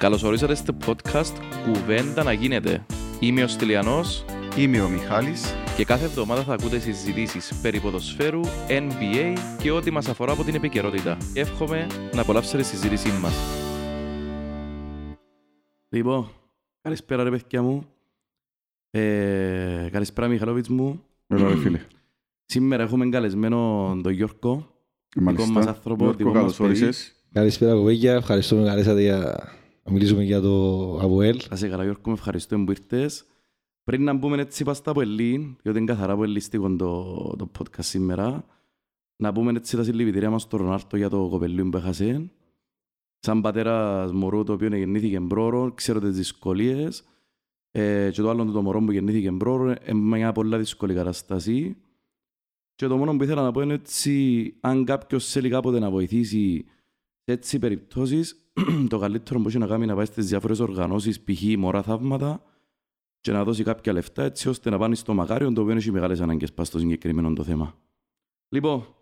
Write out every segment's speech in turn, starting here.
Καλώς ορίσατε στο podcast «Κουβέντα να γίνεται». Είμαι ο Στυλιανός. Είμαι ο Μιχάλης. Και κάθε εβδομάδα θα ακούτε συζητήσεις περί ποδοσφαίρου, NBA και ό,τι μας αφορά από την επικαιρότητα. Εύχομαι να απολαύσετε τη συζήτησή μας. Λοιπόν, καλησπέρα ρε παιδιά μου. Καλησπέρα Μιχαλόβιτς μου. Ελάτε φίλε. Σήμερα έχουμε καλεσμένο τον Γιώργο. Δικό μας άνθρωπο, δικό μας παιδί. Καλησπέρα κοπέγια, ευχαριστούμε καλέσατε για να μιλήσουμε για το ΑΠΟΕΛ. Ας έκανα Γιώργο, με ευχαριστούμε που ήρθες. Πριν να μπούμε έτσι είπα στα ΑΠΟΕΛΗ, διότι είναι καθαρά ΑΠΟΕΛΗστικο το podcast σήμερα, να πούμε έτσι τα συλληπιτήρια μας στο Ρονάρτο για το κοπελούι που έχασε. Σαν πατέρας μωρού το οποίο γεννήθηκε πρόωρο, ξέρω τις δυσκολίες. Και το άλλο το μωρό που γεννήθηκε πρόωρο, μια πολλά δύσκολη κατάσταση. Και το μόνο που ήθελα να πω είναι έτσι, αν κάποιος θέλει κάποτε να βοηθήσει σε έτσι περιπτώσεις, το καλύτερο που έχει να κάνει να πάει στις διάφορες οργανώσεις, π.χ. μωρά θαύματα, και να δώσει κάποια λεφτά έτσι ώστε να πάνε στο μακάριον, το οποίο έχει μεγάλες ανάγκες πάνω στο συγκεκριμένο το θέμα. Λοιπόν,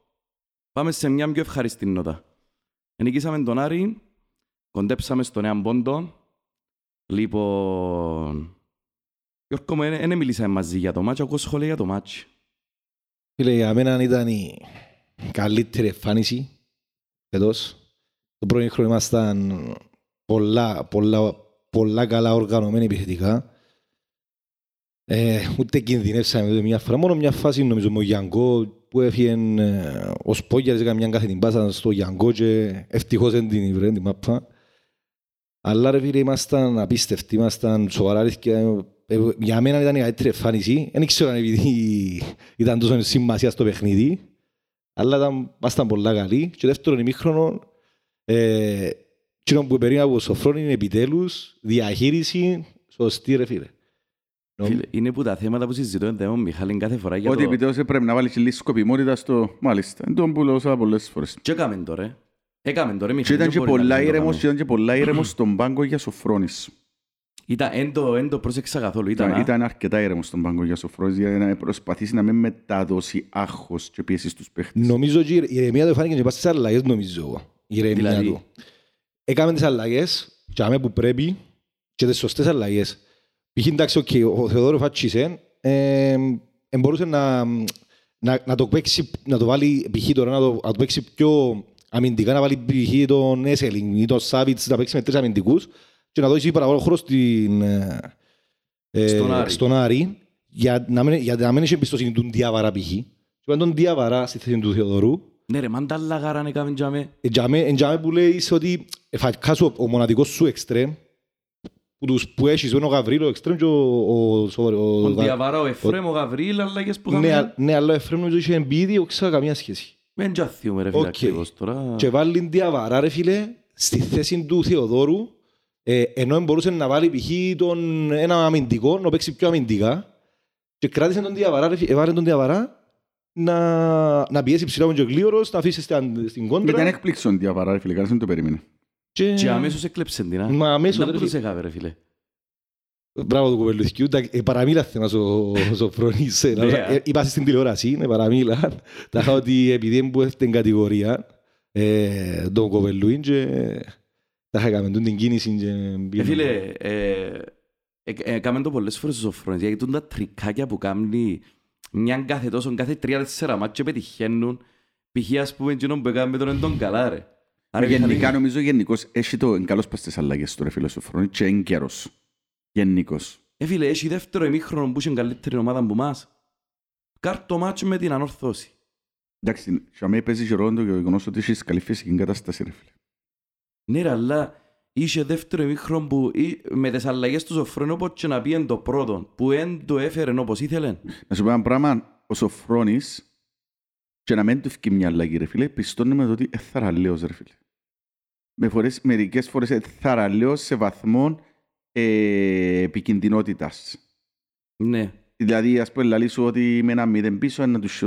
πάμε σε μια πιο ευχαριστή νότα. Νικήσαμε τον Άρη, κοντέψαμε στον έναν πόντο. Λοιπόν, Γιώργο μου, δεν μιλήσαμε μαζί για το μάτσο, ακούω σχόλια για το μάτσο. Φίλε, για μένα ήταν η καλύτερη εμφάνιση εντός. Το πρώτο χρόνο ήμασταν πολλά καλά οργανωμένοι επιθετικά. Ούτε κινδυνεύσαμε μια φορά. Μόνο μια φάση νομίζω με ο Γιάνγκο που έφυγε ο Σπόγιαρης, έκανε μια κάθε την πάσα στο Γιάνγκο και ευτυχώς δεν την βρήκε την μάπα. Αλλά ρε φίλε, ήμασταν απίστευτοι, ήμασταν σοβαρά και για μένα ήταν η καλύτερη εμφάνιση. Δεν ξέρω αν επειδή ήταν τόσο σημασία στο παιχνίδι, αλλά ήμασταν πολλά καλοί. Και δεύτερον ημίχρονο, εκείνο που περίμενα από Σοφρώνη είναι επιτέλους διαχείριση σωστή ρε φίλε. Είναι που τα θέματα που συζητώνται ο Μιχάλη κάθε φορά για το... Ότι επιτέλους πρέπει να βάλεις λίγη σκοπιμότητα στο... Μάλιστα, εν τον πουλώσα πολλές φορές. Και έκαμε τώρα. Και ήταν και πολλά ήρεμος στον πάγκο για Σοφρώνης. Εν το πρόσεξα καθόλου. Ήταν αρκετά ήρεμος στον πάγκο για Σοφρώνης για να προσπαθήσει να μην μεταδώσει άγχος και πίεση στους παίχτες. Νομίζω ότι η ηρεμία του φάνηκε και πας στις αλλαγές, νομίζω. Η ηρεμία του. Έκαμε τις αλλαγές και άμε που πρέπει και τις σωστές αλλαγές. Πήγε εντάξει, ο Θεοδόρου φάτσισε, μπορούσε να το βάλει π.χ. τώρα, να το παίξει πιο... αμυντικά, να βάλει π.χ. τον Έσελινγκ ή τον Σάββιτς να παίξει με τρεις αμυντικούς και να δώσει παραπάνω χρόνο στον Άρη για να μην έχει εμπιστοσύνη του Διαβαρά π.χ. Και τον Διαβαρά στη θέση του Θεοδωρού. Ναι ρε, μαν τα λαγάρα να κάνουν τζάμε. Τζάμε που λέει ότι εφαρκάσου ο μοναδικός σου εξτρέμ που έχεις είναι ο Γαβρίλ, ο εξτρέμ και ο Διαβαρά, ο Εφρέμ, ο Γαβρίλ, αλλά και σπου χαμηλά. Ναι, αλλά ο Εφρέμ νομίζω είχε εμπίδει, όχι καμία σχέση. Μεν και αθιούμε ρε φίλε ακριβώς τώρα. Και βάλει Διαβαρά ρε φίλε στη θέση του Θεοδόρου, ενώ μπορούσε να βάλει π.χ. τον ένα αμυντικό, να παίξει πιο αμυντικά, και κράτησε τον Διαβαρά ρε φίλε, έβαλε τον Διαβαρά να πιέσει ψηλά μου και γλίωρος, να αφήσει στην κόντρα. Ήταν εκπλήξον Διαβαρά ρε φίλε, κανένας δεν το περίμενε. Και αμέσως έκλεψε την άκρη. Μα αμέσως δεν μπορούσε κάβε ρε φίλε. Μπράβο του κοπελουθκιού, παραμίλαθε μας ο Σοφρώνης, είπα στην τηλεόραση, παραμίλα, τα είχα ότι επειδή μου έφτιαν κατηγορία τον κοπελουθκιού και τα είχα καμεντούν την κίνηση. Φίλε, έκαμε το πολλές φορές ο Σοφρώνης, γιατί τα τρικάκια που κάνει μιαν κάθε τόσο, κάθε 3-4 μάτσο πετυχαίνουν, π.χ. ας πούμε εκείνον που έκαμε τον εντών καλά ρε. Γενικά νομίζω γενικώς έχει το καλός πας στις αλλαγές τώρα φίλε ο Σοφρώνης και είναι καιρός. Γεννίκος. Φίλε, έχει δεύτερο ημίχρονο που είχε καλύτερη ομάδα από εμάς. Κάρτο μάτσο με την Ανόρθωση. Εντάξει, σαμέ παίζει και ρόλο το γεγονός ότι είσαι καλή φυσική κατάσταση ρε φίλε. Ναι ρε, αλλά είχε δεύτερο ημίχρονο που με τις αλλαγές του Σοφρώνη όπως και να πήγαινε το πρώτο, που δεν το έφερε όπως ήθελε. Να σου πω ένα πράγμα, ο Σοφρώνης και να μην του φύγει μια αλλαγή ρε φίλε, πιστώνουμε ότι θαραλέος ρε φίλε. Μερικές φορές θαραλέος σε βαθμόν επικινδυνότητας. Ναι. Δηλαδή, ας πω, λαλήσω ότι με ένα μηδέν πίσω, να τους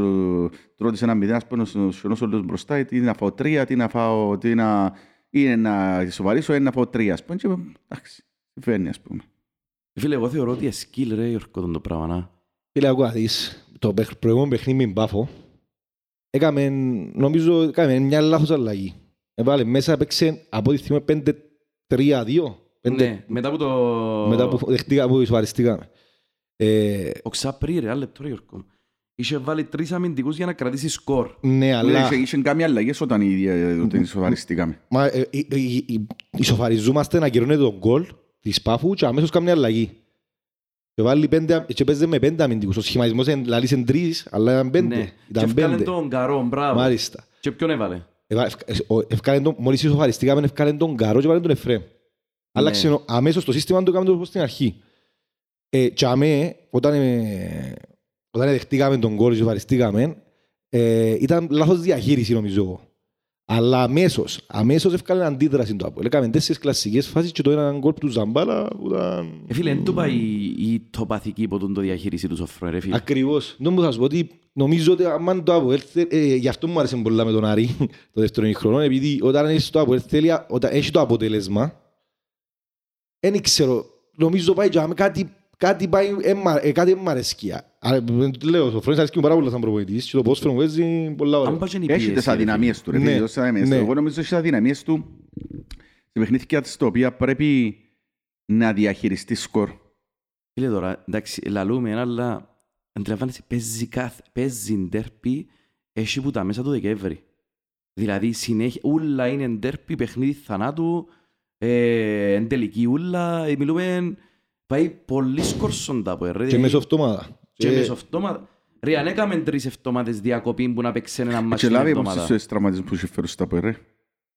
τρώντες ένα μηδέν, ας πω, να σιωνώσω όλους μπροστά, τι να φάω τρία, τι να φάω, είναι να σοβαρήσω, είναι να φάω τρία, ας πω, και εντάξει, φέρνει, ας πούμε. Φίλε, εγώ θεωρώ ότι σκύλ, ρε, Ιωρκότον το πράγμα, να. Φίλε, ακούω, δεις, το προηγούμενο παιχνίδι με Πάφο, έκαμε μια λάθος αλλαγή. Έβαλε μέσα, 5-3-2. Ναι, μετά από το... Μετά που ισβαριστήκαμε. Ο Ξάπρι, ρε, λεπτό, Γιώργο. Είχε βάλει τρεις αμυντικούς για να κρατήσει σκορ. Ναι, αλλά... Είχαν κάνει αλλαγές όταν ισοφαριστήκαμε. Μα ισοφαριζόμαστε να κυρώνεται τον γκολ της Πάφου και αμέσως κάνει αλλαγή. Και παίζεται με πέντε αμυντικούς. Ο σχηματισμός λαλίσαν τρεις, αλλά ήταν πέντε. Και ευκάλεν τον Καρό, μπράβο. Μάλιστα. Και ποιον έβαλε. Μόλις ισοφαριστήκαμε, ευκάλεν τον Καρό και έβαλε τον Εφρέμ. Άλλαξε αμέσως το σύστημα να το κάνουμε όπως στην αρχή. Και αμέ, όταν δεχτήκαμε τον κόλ και βαριστήκαμε, ήταν λάθος διαχείριση νομίζω. Αλλά αμέσως έφκανε αντίδραση το ΑΠΟΕΛ. Έκαμε τέσσερις κλασσικές φάσεις και το έναν κόλπ του Ζαμπάλα που ήταν... Φίλε, δεν το πάει η τοπαθική που τον το διαχείριση του Σοφρώνη, ρε φίλε. Ακριβώς. Νομίζω θα σου πω ότι νομίζω ότι αν το ΑΠΟΕΛ... Γι' αυτό μου άρεσε πολλά με τον Άρη, το δεύτερο ημιχρονό, επειδή όταν έχει το ΑΠΟΕΛ θέλει, όταν έχει το αποτέλεσμα, δεν ξέρω, νομίζω πάει κάτι πάει κάτι μαρεσκία. Λέω, ο Σοφρώνης αρέσκει μου πάρα πολλά σαν προπονητής και το ποδόσφαιρο μου παίζει πολλά ωραία. Έχει τις αδυναμίες του, ρε. Εγώ νομίζω ότι έχει τις αδυναμίες του σε παιχνίδια της, τα οποία πρέπει να διαχειριστεί σκορ. Φίλε τώρα, εντάξει, λαλούμε, αλλά αντιλαμβάνεσαι, παίζει ντέρπι, έχει που τα μέσα του Δεκέμβρη. Δηλαδή, συνέχεια, όλα είναι ντέρπι, παιχνίδι θανάτου, εν τελική ούλα, μιλούμε... Πάει πολύ σκορσόντα από ερέδια. Και μεσοβτώματα. Ρε, αν έκαμε τρεις εβδομάδες διακοπή που να παίξουν έναν μάτσι εβδομάδα. Και λάβει πόσες τραυματισμούς που είχε φέρει στα ΠΟΕΛ.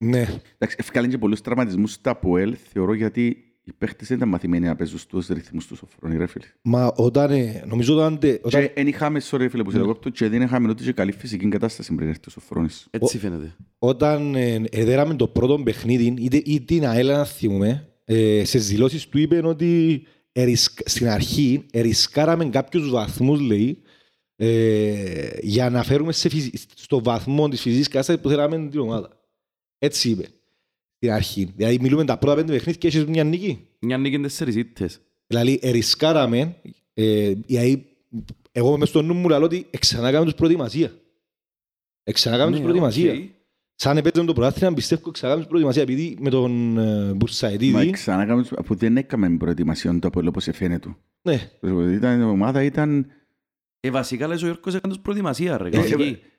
Ναι. Εντάξει, ευκάλεν και πολλούς τραυματισμούς στα ΠΟΕΛ, θεωρώ, γιατί οι παίχτες δεν ήταν μαθημένοι να παίζουν στους ρυθμούς του Σοφρώνη, ρε φίλε. Μα όταν, νομίζω όταν... Και εν είχαμε, sorry φίλε, που σε διακόπτω, και δεν είχαμε ούτε και καλή φυσική κατάσταση πριν έρθει ο Σοφρώνης. Έτσι φαίνεται. Όταν εδέραμε το πρώτο παιχνίδι, είτε να έλα στην αρχή ρισκάραμε κάποιους βαθμούς, λέει, για να φέρουμε στο βαθμό της φυσικής κατάστασης που θέλαμε την ομάδα. Έτσι είπε στην αρχή. Δηλαδή, μιλούμε τα πρώτα πέντε παιχνίδια και έχεις μια νίκη. Μια νίκη είναι τέσσερις ήττες. Δηλαδή, ρισκάραμε. Εγώ μες στο νου μου λέω ότι ξανακάμε τους προετοιμασία. Ξανακάμε τους προετοιμασία. Σαν επέτρεμε το πρωτάθλημα, πιστεύω ξανακάμε την προετοιμασία, επειδή με τον Μπουρσαϊτίδη... Μα ξανακάμε, που δεν έκαμε την προετοιμασία το Απόλλωνα, όπως εφαίνεται. Ναι. Η ομάδα ήταν... Βασικά, λέει, ο Γιώργος έκανε τους προετοιμασία, ρε.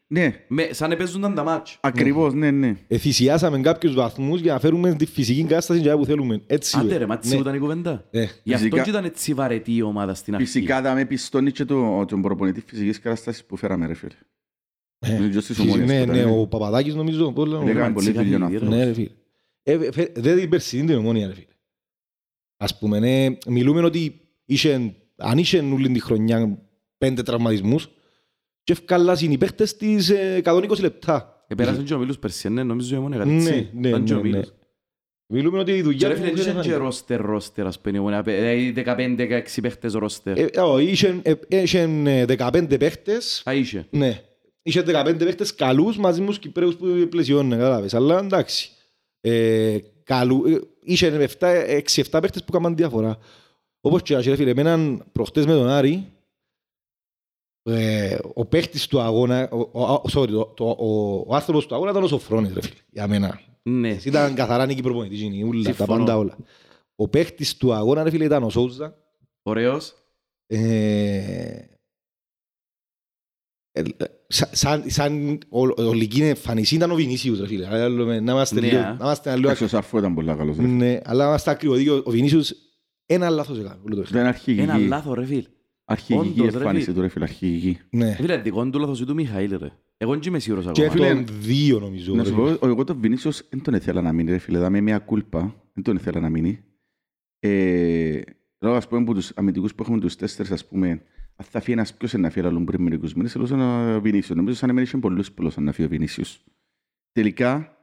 Ναι. Σαν επέζονταν τα μάτς. Ακριβώς, ναι. Θυσιάσαμε κάποιους βαθμούς για να φέρουμε τη φυσική κατάσταση για που θέλουμε. Έτσι. Άντε ρε, μα τι ήταν η κουβέντα. Γι' αυτό και ήταν έτσι βαρετή η ομάδα στην αρχή. Φυσικά θα με πιστώνει και τον προπονητή φυσικής κατάστασης που φέραμε, ρε φίλε. Ναι, ο Παπαδάκης νομίζω. Λέγαμε πολύ φιλιονά. Δεν την περσινή την Ομόνια, ρε φίλε. Ας πούμε, μιλούμε ότι αν είχε όλη τη χρονιά πέντε τραυματισμούς και ευκάλλα συνυπαίχτες τις 120 λεπτά. Επέρασαν και ο Μίλους περσινή, νομίζω η Ομόνια κατήτσι. Ναι. Μιλούμε ότι η δουλειά... Ρε φίλε, είχε και ρόστερ, ας πούμε, 15-16 παίχτες ρόστερ. Είχε 15 παίχτες. Α, είχε. Ναι. Είχε 15 παίχτες καλούς μαζί με τους Κυπρέους που πλαισιώνουν, κατάλαβες. Αλλά εντάξει, είχε 6-7 παίχτες που κάνουν διαφορά. Όπως και ρε φίλε, εμένα προχτές με τον Άρη, ο παίχτης του αγώνα, ο άνθρωπος του αγώνα ήταν ο Σοφρώνης, ρε φίλε, για μένα. Ναι. Ήταν καθαρά νίκη προπονητή, ούλα, τα πάντα όλα. Ο παίχτης του αγώνα, ρε φίλε, ήταν ο Σόουζα. Ωραίος. Σαν ολική εμφανισή ήταν ο Vinícius, ρε φίλε. Να είμαστε λίγο... Έξω σαρφό ήταν πολύ καλός, ρε φίλε. Ναι, αλλά είμαστε ακριβώς. Ο Vinícius ένα λάθος έκανε. Ένα λάθο, ρε φίλε. Αρχηγική εμφάνιση του, ρε φίλε. Αρχηγική. Φίλε, δικό του λάθος του Μιχάλη, ρε. Εγώ και είμαι σίγουρος ακόμα. Και φίλε, δύο νομίζω. Να σου πω, εγώ τον Vinícius δεν τον ήθελα να μείνει, ρε φίλε. Δάμε μια κούλπα, δεν τον ήθελα να μείνει. Λόγω, ας πούμε, από τους αμυντικούς που έχουμε τους τέσσερις, ας πούμε, θα φύγει ένας ποιος να φύγει πριν μερικούς μήνες, έλεγε ο Vinícius. Νομίζω σαν εμένα είχε πολλούς πολλούς να φύγει ο Vinícius. Τελικά,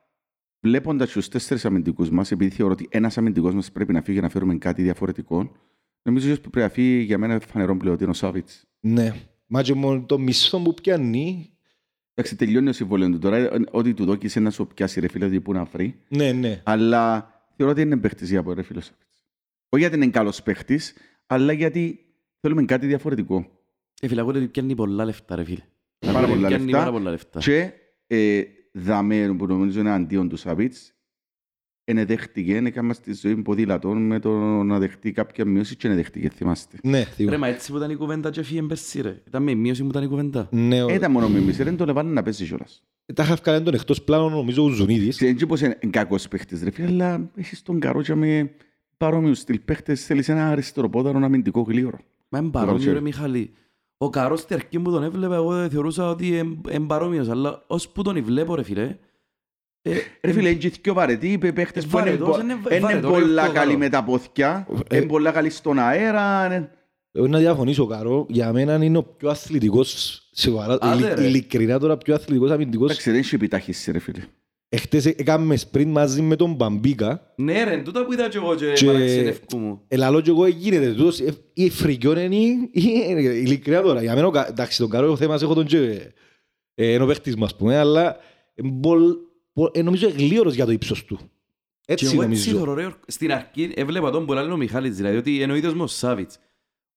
βλέποντας τους τέσσερις αμυντικούς μας, επειδή θεωρώ ότι ένας αμυντικός μας πρέπει να φύγει για να φέρουμε κάτι διαφορετικό, νομίζω ότι πρέπει να φύγει, για μένα φανερό πλέον ότι είναι ο Σάββιτς. Ναι, μάτια μόνο το μισθό μου πιάνει. Εντάξει, τελειώνει ο συμβόλαιο του τώρα, ότι του δόκησε να σου πιάσει, ρε φίλε, ότι που να βρει. Ναι. Αλλά θεωρώ ότι είναι παίχτης από ρε φίλε ο Σάββιτς. Όχι γιατί είναι καλός παίχτης, αλλά γιατί θέλουμε κάτι διαφορετικό. Φίλε, ακούτε ότι πιάνει πολλά λεφτά, ρε φίλε. Πάρα πολλά λεφτά. Και δάμε, που νομίζω είναι αντίον του Σαββίτς, ενεδέχτηκε, έκαμε στη ζωή ποδήλατων με το να δεχτεί κάποια μείωση και ενεδέχτηκε, θυμάστε. Ναι, θυμάστε. Ρε, μα έτσι που ήταν η κουβέντα και έφυγε μπερσί, ρε. Ήταν με μείωση που ήταν η κουβέντα. Ναι, ήταν μόνο με μείωση, δεν το λεβάνε να πέσει κιόλας. Τα είχα βγάλει τον εκτός πλάνων, νομίζω, ο Ζουνίδης. Έτσι όπως είναι κακός παίχτης, ρε φίλε, αλλά έχεις τον καρότσια με παρόμοιους στυλ παίχτες, θέλεις ένα αριστεροπόδαρο, ένα αμυντικό γλύωρο. Μα είναι παρόμοιο, ρε Μιχάλη. Ο καρός στην αρχή που τον έβλεπα, εγώ θεωρούσα ότι είναι παρόμοιος, αλλά ως που τον βλέπω, ρε φίλε. Ρε φίλε, είναι και βαρετοί, οι παίχτες που είναι πολλά καλοί με τα πόθηκια, είναι πολλά καλοί στον αέρα. Εγώ να διαφωνήσω, Καρό, για μένα είναι ο πιο αθλητικός, ειλικρινά τώρα, πιο αθλητικός αμυντικός. Εντάξει, δεν είσαι επιτάχυση, ρε φίλε. Εχτες έκαμε σπριν μαζί με τον Μπαμπίκα. Ναι ρε, τούτα που είδα και εγώ και παραξενεύκου μου. Ελαλό και εγώ γίνεται, τούτος ή φρικιώνεν ή ειλικρινά τώρα. Για μένα, εντάξει, τον Καρό θέμας έχω τον και ενώ παίχτης μας πούμε, αλλά νομίζω εγλίωρος για το ύψος του. Έτσι νομίζω. Στην αρχή έβλεπα τον πολλά λένε ο Μιχάλης, δηλαδή ότι είναι ο ίδιος μου ο Σάββιτς.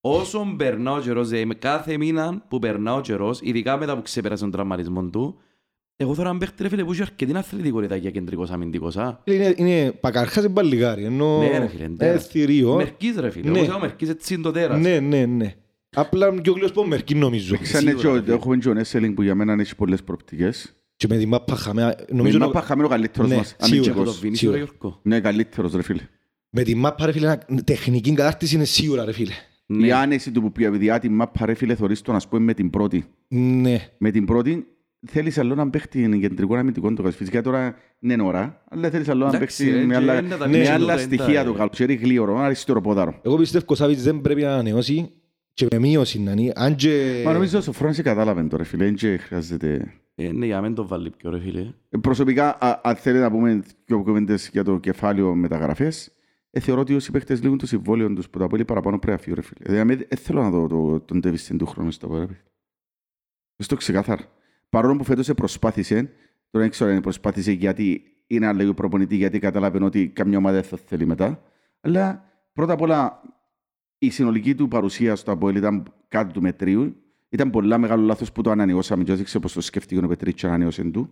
Όσον περνά ο καιρός, δηλαδή κάθε μήνα που περνά ο καιρός, ειδικά μετά που ξεπέρασε τον τραυματισμό του, εγώ θέλω να παίχτε ρε φίλε που είσαι αρκετή αθλητικό ρε για κεντρικός αμυντικός. Είναι πακαρχάς είναι παλιγάρι, ενώ θηρίο. Μερκής ρε φίλε, εγώ θέλω Μερκής έτσι είναι το τέρας. Ναι, ναι, ναι. Απλά και ο γλυκός πω Μερκή νομίζω. Έχουμε και ο Νέσελινγκ που για μένα έχει πολλές προοπτικές. Και με τη μάπα χαμένο καλύτερος μας. Ναι, καλύτερος ρε φίλε. Με τη μάπα ρε φίλε, τεχνική κατάρτιση είναι σίγουρα ρε φίλε. Η άνεση του που πια τη μάπα ρε φίλε θωρείς το να σπούμε με την πρώτη. Ναι. Με την πρώτη θέλεις άλλο να παίχτη κεντρικό αμυντικό του καλός. Φυσικά τώρα είναι ώρα, αλλά θέλεις άλλο να παίχτη με άλλα στοιχεία του καλός. Είναι γλύωρο, αριστεροπόδαρο. Εγώ πιστεύω ο Σάβιτς δεν πρέπει να ανανεώσει και με μείωση να είναι. Μα νομίζω ο Σοφρώνης κατάλαβε τώρα φίλε, δεν χρειάζεται. Ναι, για μένα το βάλει πιο ρε φίλε. Προσωπικά, αν θέλετε να πούμε πιο κομμέντες για το κεφάλαιο μεταγραφές, θεωρώ ότι όσοι παίχτες λίγουν το συμβόλαιο τους που τα πολύ παραπάνω πρέπει να φύγει ρε φίλε. Δηλαδή, δεν θέλω να δω τον Ντε Βισέντε του χρόνου στο παραπάνω. Στο ξεκάθαρο. Παρόλο που φέτος προσπάθησε, τώρα δεν προσπάθησε γιατί είναι αλλαγή προπονητή, γιατί καταλάβαινε ότι καμιά ομάδα δεν θα θέλει μετά. Αλλά πρώτα απ' όλα η συνολική του παρουσία στο ΑΠΟΕΛ ήταν κάτω του μετρίου. Ήταν πολλά μεγάλο λάθος που το ανανεώσαμε και έδειξε πως το σκέφτηκε ο Πετρίτς και ανανεώσαν του.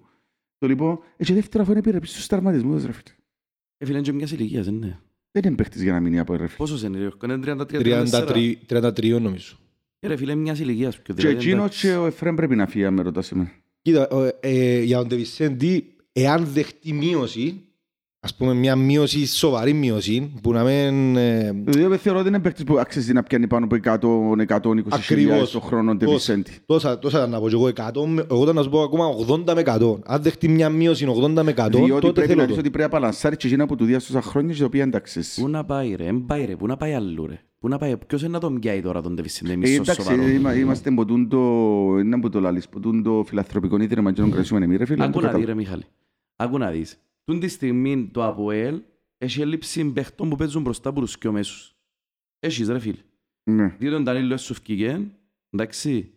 Το λοιπόν, έτσι δεύτερα φορά πήρε πίσω στους τραυματισμούς, ρε φίλε. Έφυλαν και μιας ηλικίας, δεν είναι. Δεν είναι παίχτης για να μείνει από ρε φίλε. Πόσος είναι, είναι 33 νομίζω. Ρε φίλε, μιας ηλικίας. Και εκείνος και ο Εφρέμ πρέπει να φύγει, αν με ρωτάς εμένα. Κοίτα, για τον Ντε Βισέντε, εάν δεχτεί μείωση, ας πούμε μια μείωση, σοβαρή μείωση, που να μην... Δηλαδή θεωρώ ότι είναι παίκτης που αξίζει να πιάνει πάνω από 100-120.000 το χρόνο Ντε Βισέντε. Τόσα να πω και εγώ 100, εγώ θα να σου πω ακόμα 80 με 100. Αν δεχτεί μια μείωση 80 με 100, τότε θέλω το. Διότι πρέπει να δεις ότι πρέπει να παλανσάρει και εκείνα που του διάστοσα χρόνια και το οποία ενταξείς. Πού να πάει ρε, πού να πάει αλλού ρε. Πού να πάει, ποιος είναι να τον πιάει τώρα τον Ντε Βισέντε, μισό σοβαρό. Εντάξει, είμαστε από το λαλείς, το φιλανθρωπικό ίδρυμα και τον κρατήσουμε εμείς ρε φίλε. Άκου να δεις. Τούν τη στιγμή το ΑΠΟΕΛ έχει έλλειψη παίχτων που παίζουν μπροστά από τους πιο μέσους. Έχεις ρε φίλε. Διότι τον Ντανίλο σου φκήκε, εντάξει.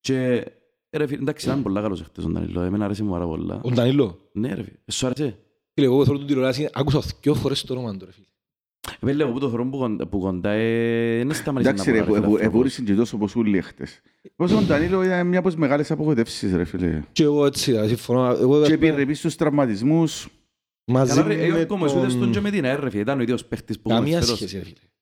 Και ρε φίλε, εντάξει, ήταν πολλά καλός εχθές τον Ντανίλο, εμένα αρέσει μου πάρα πολλά. Ο Ντανίλο? Ναι ρε φίλε, σου άρεσε. Φίλε, εγώ θέλω τον τηλεοράση, άκουσα δυο φορές το όνομα του ρε φίλε. Βέβαια, εγώ το χρόνο που κοντά είναι σταματήσει να πω καλά. Εντάξει ρε, ευούρισαν και τόσο όπως ούλοι εχτες. Όπως τον Τανίλο ήταν μια από τις μεγάλες απογοητεύσεις ρε φίλε. Και εγώ έτσι, συμφωνώ. Και πήρε πίσω στους τραυματισμούς. Μαζί με τον... Ήταν ο ίδιος παίχτης που κομμάτι φερός.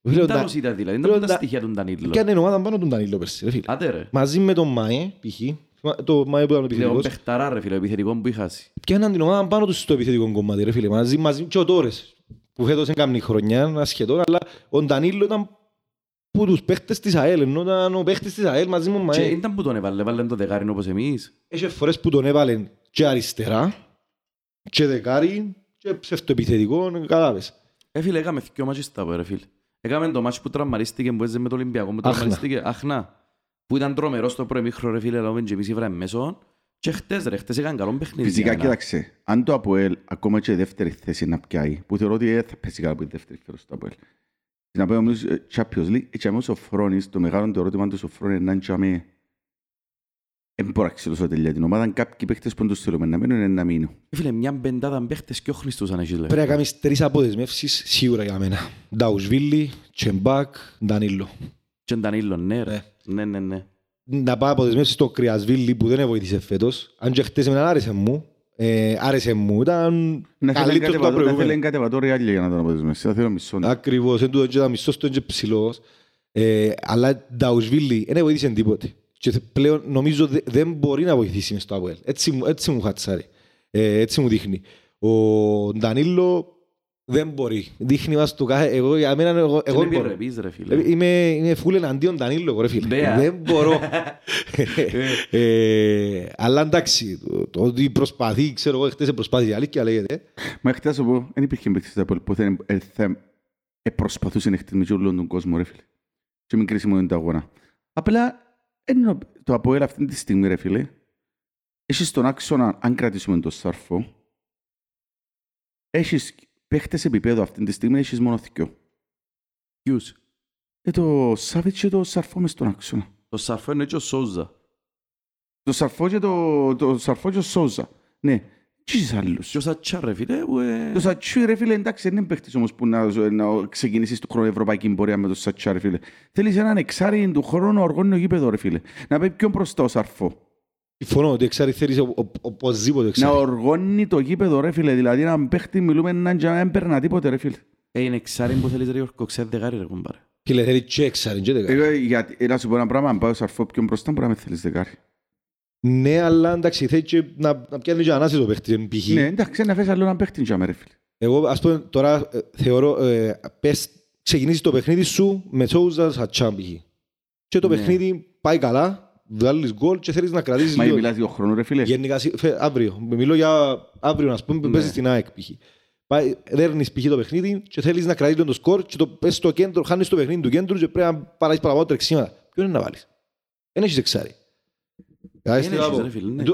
Ήταν ως ήταν δηλαδή, ήταν τα στοιχεία του Τανίλο. Ποια είναι ομάδα πάνω του Τανίλο πέρσι ρε φίλε. Άτε ρε. Μαζί με τον ΜΑΕ, π.χ. Το ΜΑΕ που ήταν ο επιθετικός. Λέω παιχταρά ρε φίλε, ο επιθετικό που είχασαι. Ποια είναι την ομάδα πάνω του στο επιθετικό κομμάτι ρε φίλε. Μαζί και ο Τόρες που φέτος έκαμνει χρονιά, ασχετών, αλλά ο Τανίλο ήταν που τους παίχτες της ΑΕΛ, ενώ ήταν ο παίχτης της ΑΕΛ μαζί με τον ΜΑΕ. Και ήταν που τον έβαλε, έβαλε το δεκάρι όπως εμείς. Έχει φορές που τον έβαλε και αριστερά, και δεκάρι, και ψευτοεπιθετικό, κατάλαβες. Φίλε, έκαμε δυο μάτσες τα πω ρε φίλε. Έκαμε το μάτσο που τραυμαρίστηκε, που έζε με το Ολυμπιακό, που τραυμαρίστηκε Αχνά. Που ήταν τρομερό στο πρώτο ημίχρονο ρε φίλε, λόγω και εμείς ήβραμε μέσον. Και χτες ρε, χτες έκαν καλό παιχνίδι. Φυσικά, κοίταξε, αν το ΑΠΟΕΛ ακόμα και η δεύτερη θέση να πιάει, που θεωρώ ότι θα πέσει καλά από τη δεύτερη θέση στο ΑΠΟΕΛ. Να πω όμως Champions League, έτσι αμέσως ο Σοφρώνης, το μεγάλο το ερώτημα του Σοφρώνη είναι αν και αμέ εμπόραξε τόσο τελειά την ομάδα, αν κάποιοι παίχτες που τους θέλουμε να μένουν είναι να μείνουν. Φίλε, μια πεντάδα παίχτες και όχνης τους αναγγείλε. Πρέπει να κάνεις τρεις αποδεσμεύσεις σίγουρα για μένα. Νταουσβίλι, Τσεμπάκ, Ντανίλο. Και Ντανίλο, ναι ρε. Ναι. Να πάω αποδεσμεύσεις στο Κριασβίλι που δεν βοήθησε φέτος. Αν και χτες με έναν άρεσε μου, Άρεσε μου, ήταν καλύτερο το προηγούμενο. Θα θέλει κατεβατό ρεάλια για να τον αποδείσουμε. Θα θέλω μισόν. Ακριβώς, ήταν μισός, ήταν ψηλός. Αλλά Νταουσβίλι δεν βοήθησε τίποτε. Και πλέον νομίζω δεν μπορεί να βοηθήσει μες στο ΑΠΟΕΛ. Έτσι μου χατσάρει. Έτσι μου δείχνει. Ο Ντανίλο δεν μπορεί. Δείχνει μας το κάθε... Εγώ δεν μπορώ. Είμαι φουλ εναντίον Ντανίλο, ρε φίλε. Δεν μπορώ. Αλλά εντάξει, το ότι προσπαθεί, ξέρω εγώ, χτες προσπάθει, αλήθεια λέγεται. Μα χτες όπου δεν υπήρχε μπαικτής στο ΑΠΟΕΛ που θα προσπαθούσε να χτιμήσει όλον τον κόσμο, ρε φίλε. Και μην κρίσιμο είναι τα αγώνα. Απλά το ΑΠΟΕΛ αυτή τη στιγμή, ρε φίλε, έχει στον άξονα, αν κρατήσουμε τον Σάρφο, έχεις παίχτες επίπεδο αυτή τη στιγμή, έχεις μόνο δυο. Ποιους? Το Σάββιτς και το Σαρφό μες στον άξονα. Το Σαρφό είναι και ο Σόζα. Το Σαρφό και ο Σόζα. Ναι. Τι είσαι άλλους. Και ο Σατσάν ρε φίλε. Το Σατσάν ρε φίλε, εντάξει, δεν είναι παίχτης όμως που να ξεκινήσεις του χρόνου ευρωπαϊκή πορεία με το Σατσάν ρε φίλε. Θέλεις έναν εξάρι του χρόνου οργώνιο γήπεδο ρε φίλε. Να πάει πιο μπροστά ο Σαρφό. Φωνώ ότι εξάρει θέλεις οπωσδήποτε εξάρει. Να οργώνει το γήπεδο ρε φίλε, δηλαδή να παίχτη μιλούμε να παίρνα τίποτε ρε φίλε. Είναι εξάρει που θέλεις ρε Γιώργο, ξέρει δεκάρι ρε κομπάρε. Φίλε θέλει και εξάρει και δεκάρι. Να σου πω ένα πράγμα, αν πάω σε αρφό πιο μπροστά μπορεί να με θέλεις δεκάρι. Ναι, αλλά εντάξει θέλει και να πιάνει και ανάσεις το παίχτη. Ναι, εντάξει, να φες άλλο να παίχτη και αμέρε φίλε. Εγώ ας πούμε τώρα θεωρώ, πες ξεκινήσεις το παιχνίδι σου με Τσόουζα Σατσάν πηγή. Και το παιχνίδι πάει καλά. Βγάλεις γκολ και θέλεις να κρατήσεις λίγο. Μα μιλάς δύο χρόνου ρε φίλε. Γενικά, αύριο. Μιλώ για αύριο, ας πούμε, παίζεις στην ΑΕΚ π.χ. Δέρνεις π.χ. το παιχνίδι και θέλεις να κρατήσεις το σκορ και το πες στο κέντρο, χάνεις το παιχνίδι του κέντρου και πρέπει να παράγεις παραπάνω τρεξίματα. Ποιο είναι να βάλεις? Εν έχεις εξάρι.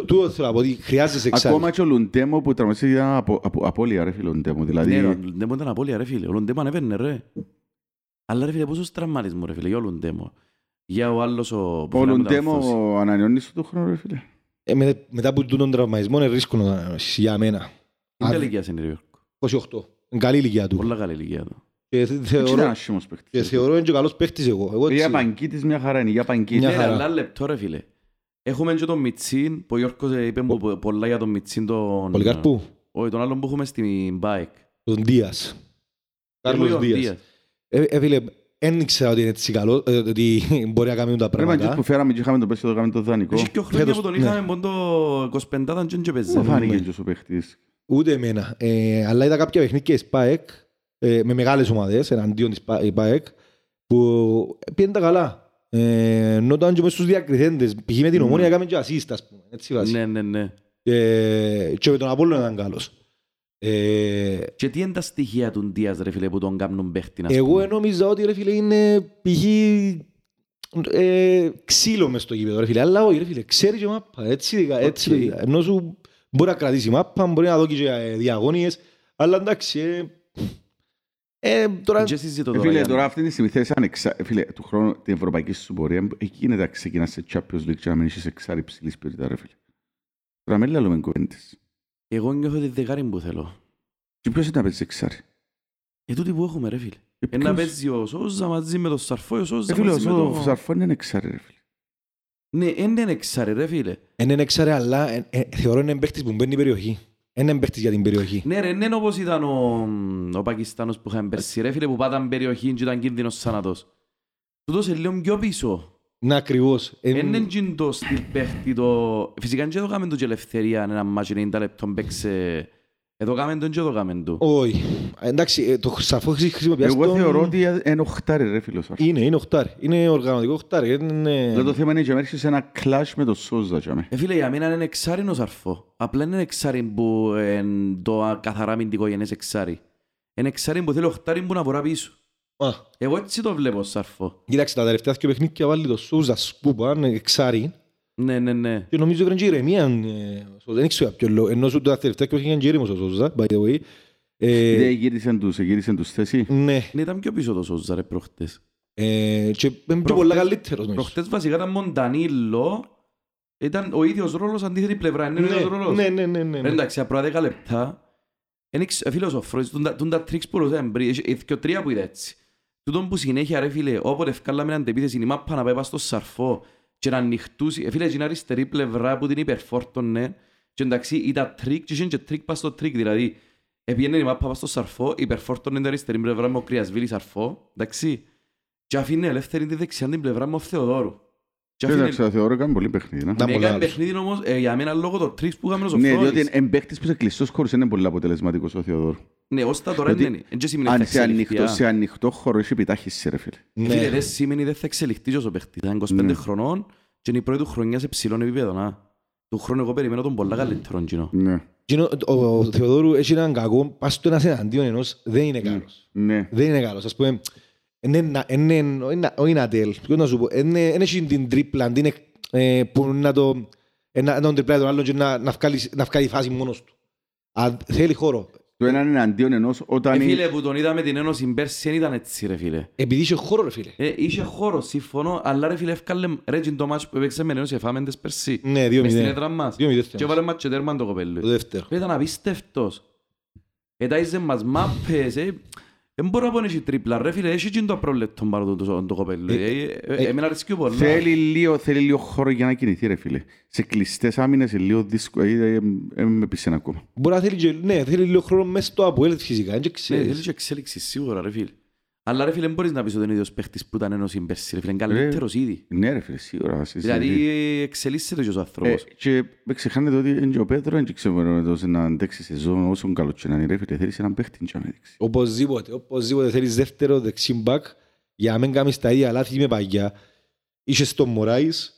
Του θέλω να πω ότι χρειάζεσαι εξάρι. Ακόμα και ο Λουντέμο που τραυματίστηκε ήταν απώλεια ρε φίλε. Ο Λουντέμο ανέβαινε ρε. Αλλά ρε φίλε πόσους τραυματισμούς ρε φίλε για ο Λουντέμο. Για ο άλλος ο... Ο Λουντέμο ανανεώνεις τον χρόνο, ρε φίλε. Μετά που τον τραυμαϊσμό είναι ρίσκο να ανανεώσεις για μένα. Είναι καλή ηλικία στην Ριόρκ. 28. Είναι καλή ηλικία του. Πολλά καλή ηλικία του. Και θεωρώ είναι και καλός παίχτης εγώ. Για πανκίτης μια χαρά είναι. Ναι, αλλά λεπτό ρε φίλε. Έχουμε και τον Μιτσίν, που ο Γιώργος είπε πολλά για τον Μιτσίν τον... Πολυκαρπού. Όχι, τον άλλον που έχουμε στην Μπάικ. Τον Δίας. Κάρλος Δίας. Δεν ήξερα ότι είναι έτσι καλό, ότι μπορεί να κάνουν τα πράγματα. Είμαστε που φέραμε και είχαμε το πέσιο, το κάνουμε το δανεικό. Έχεις και ο χρόνια που τον είχαμε πόντο 25 και παίζαμε. Δεν φάνηκε και ο παίχτης. Ούτε εμένα. Αλλά είδα κάποια παιχνίδια της ΠΑΕΚ, με μεγάλες ομάδες, εναντίον της ΠΑΕΚ, που πήγαινε τα καλά. Ενώ ήταν και μέσα στους διακριθέντες. Π.χ. με την Ομόνια έκαμε και ασίστα, ας πούμε. Έτσι βάζει. Ναι. Και με τον Απόλλωνα ήταν καλός. Και τι είναι τα στοιχεία του Ντίας ρε φίλε που τον κάνουν παίχτη? Εγώ νόμιζα ότι ρε φίλε είναι πηγή ξύλο μες στο γήπεδο ρε φίλε. Αλλά όχι ρε φίλε, ξέρει και μάπα, έτσι ενώ σου μπορεί να κρατήσει μάπα, μπορεί να δω και διαγώνιες. Αλλά εντάξει, τώρα... Φίλε, τώρα αυτή τη στιγμή θέλεις φίλε, του χρόνου την ευρωπαϊκή σου πορεία εκεί να ξεκινάς σε Champions League και να μην είσαι εξάρι ψηλής περίτα ρε φίλε. Τώρα με λαλούμε κουβέντες. Εγώ νιώθω τη δεκάρη που θέλω. Και ποιος είναι να παίζει εξάρι? Τούτη που έχουμε ρε φίλε. Να παίζει ο Σόζα μαζί με τον Σαρφό. Ο Σαρφό είναι εξάρι ρε φίλε. Ναι, είναι εξάρι ρε φίλε. Είναι εξάρι αλλά θεωρώ είναι παίχτης που μπαίνει η περιοχή. Είναι παίχτης για την περιοχή. Ναι ρε, είναι όπως ήταν ο Πακιστάνος που είχαν πέρσι ρε φίλε που πάταν περιοχή και ήταν κίνδυνος θάνατος. Τούτος είναι λίγο πιο πίσω. Να ακριβώς. Είναι το στυλ παίχτη το... Φυσικά και εδώ κάνουμε το και ελευθερία ένα μάτσι 90 λεπτών παίξε... Εδώ κάνουμε τον και εδώ κάνουμε το. Όχι. Εντάξει, το σαφό χρησιμοποιάς τον... Εγώ θεωρώ ότι είναι οχτάρι ρε φίλος. Είναι οχτάρι. Είναι οργανωτικό οχτάρι. Δηλαδή το θέμα είναι και μέχρι σε ένα κλάσ με το Σόζα. Φίλε, για μένα είναι εξάρινο σαρφό. Απλά είναι εξάρι που το καθαρά μυντικό γενές εξάρι. Είναι εξάρι που θέλει οχτάρι που να βορρά πίσω. Εγώ έτσι το βλέπω Σαρφό. Κοίταξε τα τελευταία δύο παιχνίδια βάλει το Σούζα Σκούπα, εξάρι. Ναι. Και νομίζω βρήκε ηρεμία. Δεν ξέρω ποιο λόγο. Ενώ σου τα τελευταία δύο παιχνίδια ήταν ηρεμός ο Σούζα, by the way. Δεν γύρισαν τους θέσεις. Ναι. Ήταν πιο πίσω το Σούζα ρε προχτές. Και πολλά καλύτερος. Προχτές βασικά ήταν Μοντανίλο. Ήταν ο ίδιος ρόλος αντίθετη πλευρά. Ναι. Εντάξει, απλά 10 λεπτά. Φίλος ο Φρόντς, τούν τα τρίξ που ρωτάνε και ο τρία που είδα έτσι. Τούτον που συνέχεια ρε φίλε, όποτε ευκάλαμε έναν επίθεση, η μάπα να πάει στο Σαρφό και να ανοιχτούσει. Φίλε, είναι αριστερή πλευρά που την υπερφόρτωνε Και εντάξει ήταν τρίκ και είχε και τρίκ πας στο τρίκ. Δηλαδή έπιανε η μάπα πας στο σαρφό, υπερφόρτωνε την αριστερή πλευρά μου ο Κριασβίλι σαρφό, εντάξει, και αφήνε ελεύθερη τη δεξιά την πλευρά μου ο Θεοδόρου. Εντάξει, ο Θεοδόρου έκανε πολύ παιχνίδι. Ναι, έκανε παιχνίδι όμως για μένα λόγω των τρίκς που έκαναν ο Σοφρώνης. Ναι, διότι εν παίχτης που σε κλειστός χώρος είναι πολύ αποτελεσματικός ο Θεοδόρου. Ναι, ως τα τώρα είναι. Αν σε ανοιχτό χώρο είσαι επιτάχυσης ρε φίλε. Δεν σημαίνει δεν θα εξελιχτείς ως ο παίχτης. Ήταν 25 χρονών και είναι η πρώτη του χρονιά σε ψηλό επίπεδο. Του χρόνου εγώ περιμένω τον πολλά καλύτερο Γινό. Ο Θεοδόρου έχει έναν κακό, πας του ένας εναντίον ενός, δεν είναι καλός. Δεν είναι καλός. Ας πούμε, όχι να τέλει, ποιος να σου πω, δεν έχει την τρίπλα που να τον τριπλάει τον άλλον και να βγάλει φάση μόνος του. Θέλει χώρο. Το έναν εναντίον ενός όταν... Φίλε που τον είδαμε την ένωση πέρσι δεν ήταν έτσι ρε φίλε. Επειδή είχε χώρο ρε φίλε. Είχε χώρο σύμφωνο, αλλά ρε φίλε έφκαλε ρε και το μάτσο που έπαιξε με ένωση εφάμεντες πέρσι. Ναι, 2-0. Μες την έτρα μας. Και έβαλε μάτσο τέρμα το κοπέλου. Το δεύτερο. Ήταν απίστευτος. Ετάιζε μας μάπες. Δεν μπορώ να πω έχει τρίπλα ρε φίλε, έχει και το πρόβλεπτο πάνω το κοπέλου. Εμένα ρισκεί πολλά. Θέλει λίγο χώρο για να κινηθεί ρε φίλε. Σε κλειστές άμυνες είναι λίγο δύσκολο, με πείσαι ένα κόμμα. Μπορεί να θέλει λίγο χρόνο μέσα στο ΑΠΟΕΛ φυσικά, δεν ξέρεις. Ναι, θέλει και εξέλιξη σίγουρα ρε φίλε. Αλλά ρε φίλε μπορείς να πεις ότι είναι ίδιος παίχτης που ήταν ενός συμπέρσης ρε φίλε, είναι καλύτερος ήδη. Ναι ρε φίλε, σίγουρα. Δηλαδή εξελίσσεται και ο άνθρωπος. Και ξεχάνεται ότι είναι και ο Πέτρο, είναι και ξεχωμένος να αντέξει σε ζώνη όσο καλό και να είναι ρε φίλε, θέλεις έναν παίχτη και να αντέξει. Οπωσδήποτε θέλεις δεύτερο δεξί μπακ για να μην κάνεις τα ίδια λάθη με παγιά. Είσαι στο Μωράης,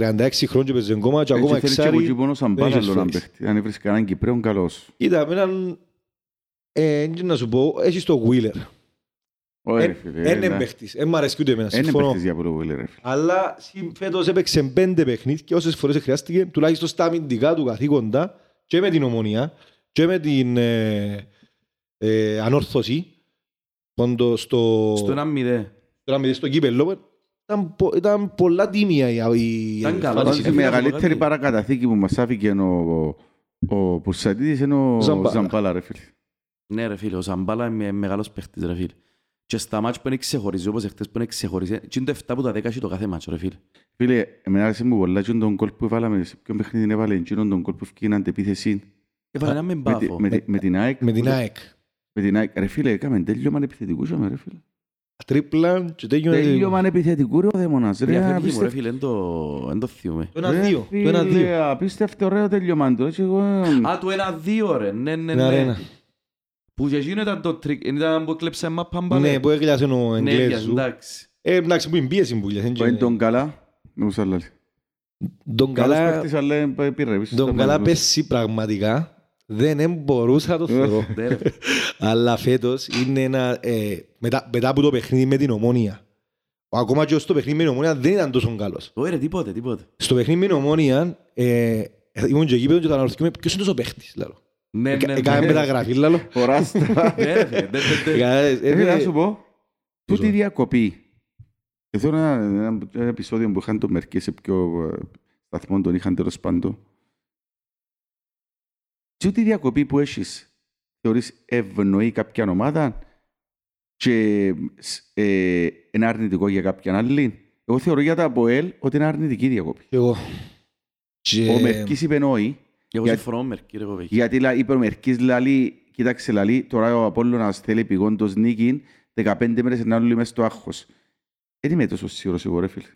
36 χρόνια και παίζει ακόμα και ακόμα εξάρει. Αν βρεις κανέναν Κυπρέον καλός. Κοίτα, να σου πω, έχεις το Wheeler. Είναι παίχτης, δεν μ' αρέσει ούτε εμένα, συμφωνώ. Αλλά φέτος έπαιξε 5 παιχνίδια και όσες φορές χρειάστηκε, τουλάχιστον στα αμυντικά του καθήκοντα και με την Ομόνια και με την Ανόρθωση στο 1-0 στο κύπελλο. Ήταν πολλά τίμια η μεγαλύτερη παρακαταθήκη που μας άφηκε ο Πουρσαντίδης είναι ο Ζαμπάλα ρε φίλε. Ναι ρε φίλε, ο Ζαμπάλα είναι μεγάλος παίχτης ρε φίλε. Και στα μάτς που είναι ξεχωριζή, όπως εχθές που είναι ξεχωριζή, είναι το 7 που τα 10 έχει το κάθε μάτσο ρε φίλε. Φίλε, εμένα άρεσε μου πολλά και τον κόλ που έβαλαμε, σε ποιον παιχνίδι έβαλε, και τον κόλ που έφυγε αντεπίθεση. Έβαλε με Πάφο. Με την ΑΕΚ. Με την ΑΕΚ. Ρε φίλε, έκαμε τέλειωμαν επιθετικούς ρε φίλε. Τρίπλα και τέλειωμαν επιθετικού ρε ο δαίμονας. Ρε φίλε, εν το θύουμε. Το 1-2. Απίστευτο ωραίο τέλειωμαν το έτσι εγώ. Α, το 1-2 ρε, ναι. Που και εκείνο ήταν το τρίκ, ήταν που έκλεψε μάπα. Ναι, που έκλειασε ο Εγγλέζου. Εντάξει, που είναι πίεση που έκλειασε. Που είναι τον καλά, δεν μου σαλάζει. Τον καλά πέσει πραγματικά, δεν μπορούσα να το θεωρώ. Αλλά φέτος είναι ένα, μετά από το παιχνίδι με την Ομόνια. Ακόμα και στο παιχνίδι με την Ομόνια δεν ήταν τόσο καλός. Ωραία, τίποτε. Στο παιχνίδι με την Ομόνια, ήμουν και γήπεδο και θα αναρωτηθούμε ποιος είναι τόσο παίχτης. Εκάμε μεταγραφή, λάλλο. Οράστα. Να σου πω, τούτη διακοπή. Εδώ ένα επεισόδιο που είχαν το Μερκές σε ποιο σταθμό τον είχαν τέλος πάντων. Τούτη διακοπή που έχεις, θεωρείς ευνοεί κάποια ομάδα και ένα αρνητικό για κάποιαν άλλη. Εγώ θεωρώ για τα ΑΠΟΕΛ ότι είναι αρνητική διακοπή. Ο Μερκής είπε νόη. Γιατί είπε ο Μερκής, κοίταξε λαλή, τώρα ο Απόλλωνας θέλει επειγόντως νίκη, 15 μέρες να λουλεί μέσα στο άγχος. Δεν είμαι τόσο σίγουρος εγώ ρε φίλε.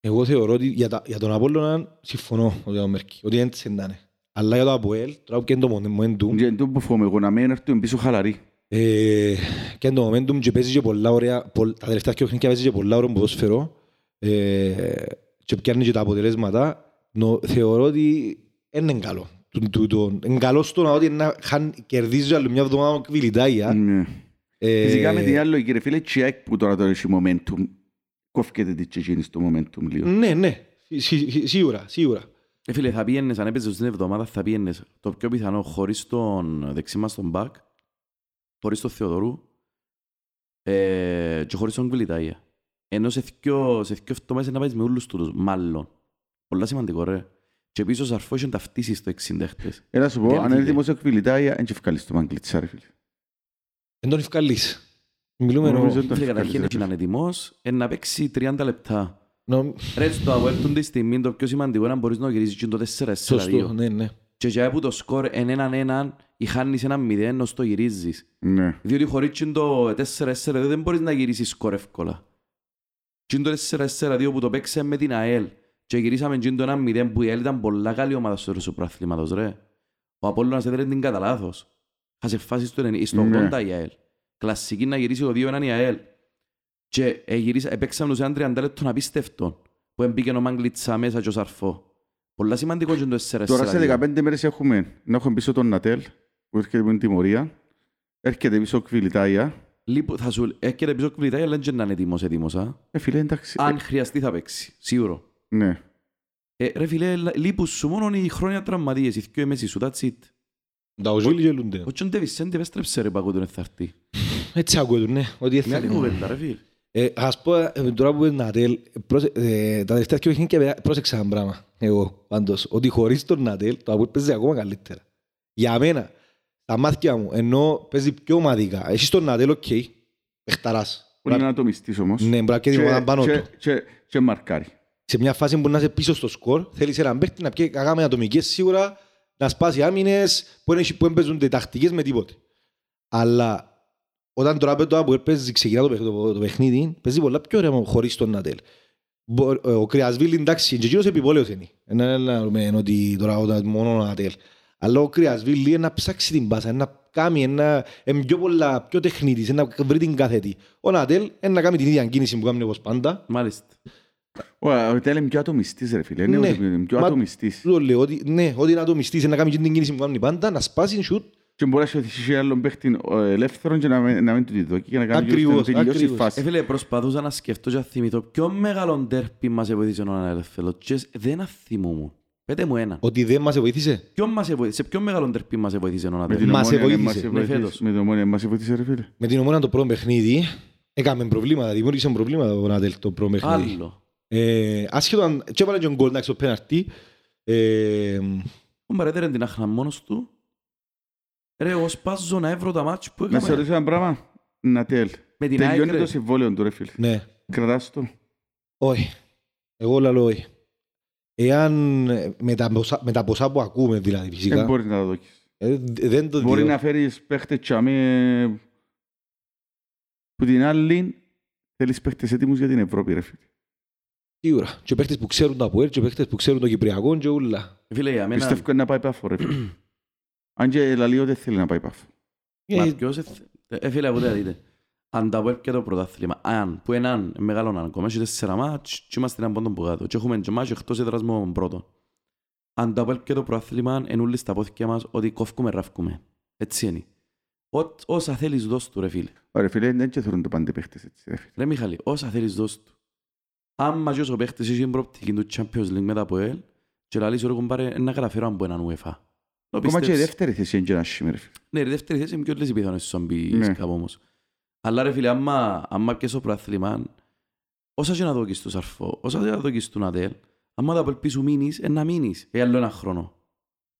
Εγώ θεωρώ ότι για τον Απόλλωνα συμφωνώ ότι ο Μερκής, ότι δεν της εντάνε. Αλλά για τον Αποέλ, τώρα που και είναι το momentum. Και το που φοβούμαι εγώ να μην έρθουν πίσω χαλαροί. Και το momentum και παίζει και πολλά ωραία, τα τελευταία και παιχνίδια παίζει και πολλά ωραία ποδόσφαιρο και πιάνει και τα αποτελέσματα. Θεωρώ ότι είναι καλό. Είναι καλό στο να ότι κερδίζει άλλη μια εβδομάδα ο Κβιλιτάγια. Φυσικά με την άλλη λογική ρε φίλε, τσεκ που τώρα το έχει momentum. Κόφκεται τη τσεκίνη στο momentum λίγο. Ναι, σίγουρα. Φίλε, θα πιένες, αν έπαιζες την εβδομάδα, θα πιένες το πιο πιθανό χωρίς τον δεξί μας τον μπακ, χωρίς τον Θεοδωρού και χωρίς τον Κβιλιτάγια. Ενώ σε δυο εβδομάδες να πάεις με όλους τους, μάλλον. Πολλά σημαντικό ρε. Και επίσης ο Σαρφός είχε ταυτίσει στο 60 χτες. Έλα σου πω, αν είναι δημόσιο Κβιλιτάγια, δεν ευκαλείς το Μαγκλίτσα, ρε φίλε. Δεν τον ευκαλείς. Μιλούμε φίλε, καταρχήν έτσι να είναι ετοιμός, να παίξει 30 λεπτά. Ρε, στο ΑΠΟΕΛ τη στιγμή, το πιο σημαντικό είναι να μπορείς να γυρίσεις και το 4-4-2. Και για που το σκορ εν έναν ή χάνεις έναν μηδέν ως το γυρίζεις. Ναι. Διότι χωρίς το 4-4 δεν μπορείς να γυρίσεις σκορ εύκολα. Και το 4-4-2 που το παίξαμε με την ΑΕΛ και γυρίσαμε και το 1-0 που η ΑΕΛ ήταν πολλά καλή ομάδα στο τέλος του προαθλήματος, ρε. Ο Απόλλωνας έδερε την κατά λάθος. Χάσε φάση στο 80 η ΑΕΛ. Κλασική να γυρίσει το 2-1 η ΑΕΛ. Και παίξαμε σε έναν 30 λεπτό απίστευτο που έμπηκε ο Μάγκλητσα μέσα και ο Σαρφό. Πολλά σημαντικό και το 4-4. Τώρα σε 15 μέρες έχουμε πίσω τον Νατέλ που έρχεται από την τιμωρία. Έρχεται πίσω ο Κβιλιτάγια. Λοιπόν, θα σου έρχεται πίσω ο Κβιλιτάγια, αλλά δεν είναι έτοιμος. Φίλε, εντάξει. Αν χρειαστεί θα παίξει, σίγουρο. Ναι. Ρε φίλε, λείπουν σου μόνο οι χρόνια τραυματίες. Ήρθε και ο Μέσης σου, that's it. Τα οζίλοι γελούνται. Ο Ντε Βισέντε πέστρεψε ρε παγκόντου εθαρτή. Έτσι ακούτουν, ναι. Μια άλλη κουβέντα ρε φίλε. Ας πω, τώρα που πες Νατέλ, τα τελευταία και όχι και πρόσεξα ένα πράγμα, εγώ πάντως, ότι χωρίς τον Νατέλ το ΑΠΟΕΛ παίζει ακόμα καλύτερα. Για μένα, τα μάθηκια μου, ενώ παίζει πιο ομαδικά, έχεις τον Νατέλ, οκ, παιχταράς. Μπορεί να το μισθείς όμως. Ναι, μπορεί να πιέζει ομάδα πάνω του. Και μαρκάρει. Σε μια φάση μπορεί να είσαι πίσω στο σκορ, θέλεις έναν παίχτη να πιέζει καγάμε ατομικές σίγουρα, να σπάσει άμυνες, που δεν παίζουν τακτικές με τίποτε. Αλλά όταν τώρα ξεκινά το παιχνίδι, παίζει πολλά πιο ωραία χωρίς τον Νατέλ. Ο Κριασβίλι, εντάξει, και εκείνος επιπόλαιος είναι. Είναι ότι τώρα μόνο ο Νατέλ. Αλλά ο Κριασβίλι είναι να ψάξει την πάσα, να κάνει ένα πιο τεχνίτης, να βρει την καθέτη. Ο Νατέλ είναι να κάνει την ίδια κίνηση που κάνει όπως πάντα. Μάλιστα. Ο Νατέλ είναι πιο ατομιστής, ρε φίλε. Είναι πιο ατομιστής. Ναι, ότι είναι ατομιστής, να κάνει την κίνηση που κάνει πάντα, να σπάσει, σουτ. Και μπορεί να έχει άλλον παίχτη ελεύθερον και να μην του τη δω και να κάνει τελειώσει η φάση. Φίλε, προσπαθούσα να σκεφτώ και να θυμηθώ ποιο μεγάλο ντέρπι μας βοήθησε ο ανελευθερός και δεν αθυμούμουν. Πέτε μου ένα. Ότι δεν μας βοήθησε. Σε ποιο μεγάλο ντέρπι μας βοήθησε ο ανελευθερός. Μας βοήθησε. Με την Ομόνια μας βοήθησε, ρε φίλε. Με την Ομόνια το πρώτο παιχνίδι έκαμε προβλήματα, δημιούργησαν προβλήματα ο Νατέλ το πρώτο παιχνίδι. Άλλο. Άσχετον, και έβαλε και ο γκολ στο πέναλτι. Ο Μπαρέτερ την άχνα μόνος του. Ρε, εγώ σπάζω να έβρω τα μάτια που έκαμε. Να σε ρωτήσω ένα πράγμα, Νατέλ. Τελειώνει το συμβόλαιο του, ρε φίλε. Ναι. Κρατάς το. Όχι. Εγώ λαλώ όχι. Εάν με τα ποσά που ακούμε, δηλαδή, φυσικά. Δεν μπορεί να τα δώκεις. Δεν το δω. Μπορεί να φέρεις παίχτες τσάμε. Που την άλλη θέλεις παίχτες έτοιμους για την Ευρώπη, ρε φίλε. Σίγουρα. Και παίχτες που ξέρουν το ΑΠΟΕΛ, και παίχτες που ξέρουν το Κυπριακό και όλα. Πιστεύω να πάει Πάφο, ρε φίλε. Αν και λαλείο δεν θέλει να πάει Πάφο. Μα ποιος έφυλε από τέτοια δείτε. Αν τα ΑΠΟΕΛ και το πρωτάθλημα. Αν που έναν μεγάλο ακόμα έχει 4 μάτς και είμαστε έναν πόντο που κάτω. Και έχουμε μάτς εκτός έδρας μόνο πρώτο. Αν τα ΑΠΟΕΛ και το πρωτάθλημα ενούλη στα πόθηκια μας ότι κόφκουμε ραφκούμε. Έτσι είναι. Όσα θέλεις δώσ' του ρε φίλε. Ρε φίλε δεν και θέλουν το πάντα παίχτες έτσι ρε φίλε. Ρε Μιχάλη, όσα θέλεις δώσ' του. Αν μαζί ο παίχτες είχε προοπτική του Champions League μετά από ΑΠΟΕΛ και λαλείς ο Ρόγκον πάρε ένα γραφερό από έναν UEFA. Ακόμα και η δεύτερη θέση είναι και ένας σήμερα. Ναι, η δεύτερη θέση είναι και όλες οι πιθανές σομπίες κάπου όμως. Αλλά ρε φίλε, άμα πιέσω προαθλήμα, όσα και να δώκεις του Σαρφό, όσα και να δώκεις του Νατέλ, άμα τα πελπίσου μείνεις, να μείνεις για άλλο ένα χρόνο.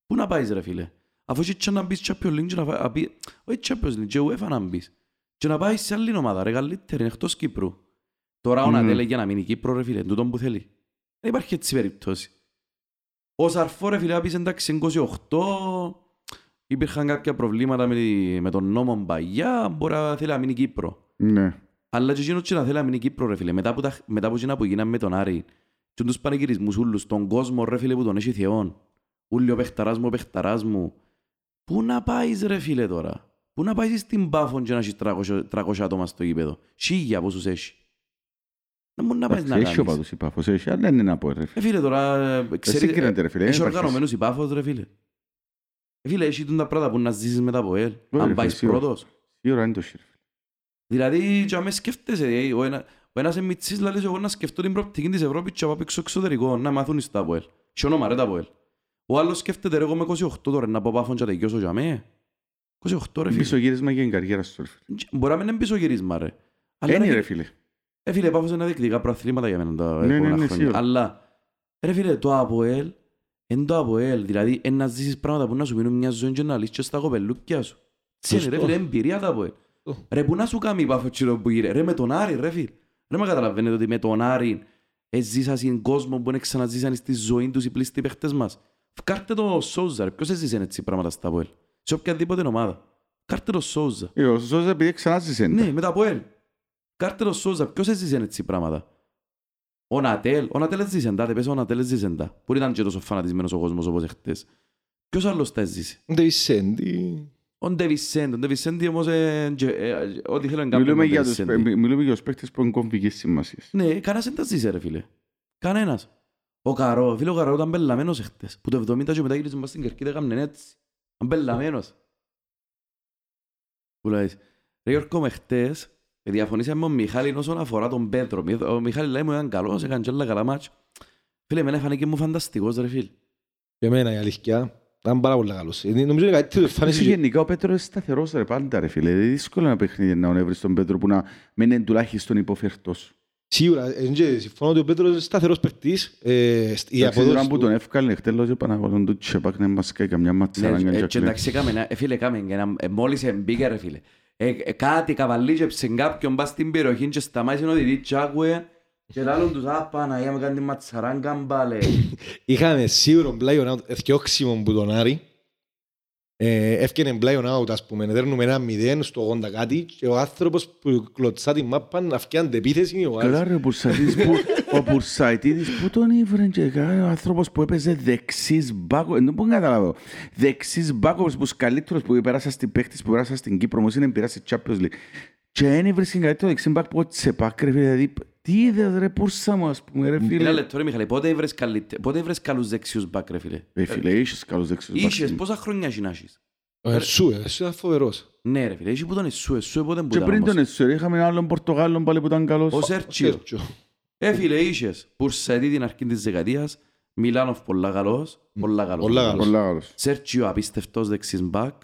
Πού να πάεις ρε φίλε. Αφού και να μπεις Champions League και να πεις, όχι Champions League, και UEFA να μπεις. Και να πάεις σε άλλη ομάδα, ρε καλύτερη, εκτός Κύπρου. Τώρα ο Νατέλ για να μείνει Κύπρο ρε φίλε, τούτον που θέλει. Δεν υπάρχει έτσι περίπτωση. Ο Σαρφό ρε φίλε πεις εντάξει 28, υπήρχαν κάποια προβλήματα με τον νόμο Μπαγιά, μπορεί να θέλει να μείνει Κύπρο. Ναι. Αλλά και εκείνος και να θέλει να μείνει Κύπρο ρε φίλε, μετά από εκείνα που γίναμε με τον Άρη, και τους πανηγυρισμούς ούλους, τον κόσμο ρε φίλε που τον έχει θεόν, ούλοι ο παιχταράς μου, πού να πάεις ρε φίλε τώρα, πού να πάεις στην Πάφον και να έχεις 300 άτομα στο γήπεδο, σίγια πόσους έχει. Δεν μπορεί να πάει να κάνεις. Έχει Πάφος, έχει, αλλά είναι να πω ρε φίλε. Φίλε τώρα, ξέρεις, έχει οργανωμένους η Πάφος ρε φίλε. Φίλε, έχει τα πράγματα που να ζήσεις μετά από ελ, αν πάεις πρώτος. Σίγουρα είναι το σύρφι. Δηλαδή, και αν με σκέφτεσαι, ο ένας εμιτσής λαλείς εγώ να σκεφτώ την προοπτική της Ευρώπης και να πάω εξωτερικό, να μάθουν εις τα από ελ. Και όνομα ρε τα από ελ. Ο άλλος σκέφτεται ρε εγώ με 28 τώρα, να πάω Πάφον και τελειώσω για μέ. 28 ρε φίλε. Πισωγύρισμα και την καριέρα σου ρε φίλε. Μπορεί να μην είναι πισωγύρισμα ρε. Είναι ρε φίλε. Φίλε, Πάφος είναι διεκδικά προαθλήματα για μένα τα επόμενα χρόνια. Αλλά, ρε φίλε, το ΑΠΟΕΛ, εν το ΑΠΟΕΛ, δηλαδή, εν να ζήσεις πράγματα που να σου μείνουν μια ζωή και να λύσεις στα κοπελούκια σου. Τι είναι ρε φίλε, εμπειρία τα ΑΠΟΕΛ. Ρε, που να σου κάνει Πάφος τσίλο που γύρε, ρε με τον Άρη ρε φίλε. Ρε με καταλαβαίνετε ότι με τον Άρη εζήσασαν κόσμο που δεν ξαναζήσαν στη ζωή τους οι πλήστοι παίχτες μας. Κάρτε το Σόουζα. Ποιος έζησε έτσι πράγματα στα ΑΠΟΕΛ. Σε οποιαδήποτε ομάδα. Κάρτε το Σόουζα. Ο Σόουζα επειδή ξανάζησε. Ναι, με τα ΑΠΟΕΛ. Κάρτε το Σόουζα. Ποιος έζησε έτσι πράγματα. Ο Νατέλ. Ο Νατέλ έζησε εντά. Πες ο Νατέλ έζησε εντά. Μπορεί να είναι και τόσο φανατισμένος ο κόσμος όπως εχθές. Ποιος άλλος τα έζησε. Ντε Βισέντε. Ο Ντε Βισέντε. Ο Ντε Βισέντε όμως ό,τι θέλω να κάνω. Μιλούμε για τους παίκτες που έχουν κομβικές σημασίες. Ναι, κανένας δεν τα ζήσε ρε φίλε. Κανένας. Ο Καρό, φίλε ο Καρό ήταν μπελαμένος εχθές. Που το 70 και μετά γύριζε μας στην Κερκίδα έκαναν έτσι. Αν μπελαμένος. Πουλάεις. Ρε Γιώργο με χτες, διαφωνήσαμε με τον Μιχάλη όσον αφορά τον Πέτρο. Ο Μιχάλη λέει μου ήταν καλός, έκανε και όλα καλά μάτσο. Φίλε, εμένα φάνηκε μου φανταστικός ρε φίλε. Και εμένα η αλήθεια, ήταν πάρα πολύ καλός. Νομίζω κάτι το φάνηκε... Γενικά ο Πέτρος είναι σταθερός ρε πάντα ρε φίλε. Είναι δύσκολο ένα παιχνίδι να ονεύρεις τον Πέτρο που να μένει τουλάχιστον υποφερτός. Σίγουρα, συμφωνώ ότι ο Πέτρος είναι σταθερός παίκτης. Τώρα που τον έφκαλε, χτέλος ο Παναγωγόν του Τσεπάκ να μας κάνει καμιά ματσαράγκα. Εντάξει, φίλε, μόλις μπήκα ρε φίλε. Κάτι καβαλίτσεψε κάποιον, πας στην περιοχή και σταμάτησε ο διδί τσάκουε και λάλλον τους «Παναγιά με κάνει ματσαράγκα μπάλε». Είχαμε σίγουρο πλάιον out, εθιόξιμον που τον Άρη. Έφτιανε πλάιον out, ας πούμε, δέρνουμε ένα 0 στο 80 κάτι και ο άνθρωπος που κλωτσά την μάπα να φτιάνεται επίθεση είναι ο Άρης. Καλά ρε, ο Πουρσαϊτίδης που τον ήβρε και ο άνθρωπος που έπαιζε δεξής μπάκο, δεν μπορώ να καταλάβω, δεξής μπάκο που σκαλύτερος που πέρασα στην παίχτης που πέρασα στην Κύπρο, όμως είναι πειράσει Champions League και δεν ήβρε συγκαλύτερο δεξί μπάκο που τσεπάκ ρε, δηλαδή τι είδες ρε Πούρσα μου, ας πούμε ρε φίλε. Ένα λεπτό ρε Μιχαλή, πότε έβρες καλούς δεξιούς μπακ ρε φίλε. Ρε φίλε, είχες καλούς δεξιούς μπακ. Είχες, πόσα χρόνια γινάζεις. Ο Εσούε, ήταν φοβερός. Ναι ρε φίλε, είχε που τον Εσούε πότε που ήταν. Και πριν τον Εσούε, είχαμε έναν άλλον Πορτογάλων πάλι που ήταν καλός. Ο Σέρτσιο. Έφυλε, είχες, Πουρσαιτή την αρχή της δεκαετίας, Μιλάνοφ πολλά καλός, Σέρτσιο απίστευτος δεξιός μπακ.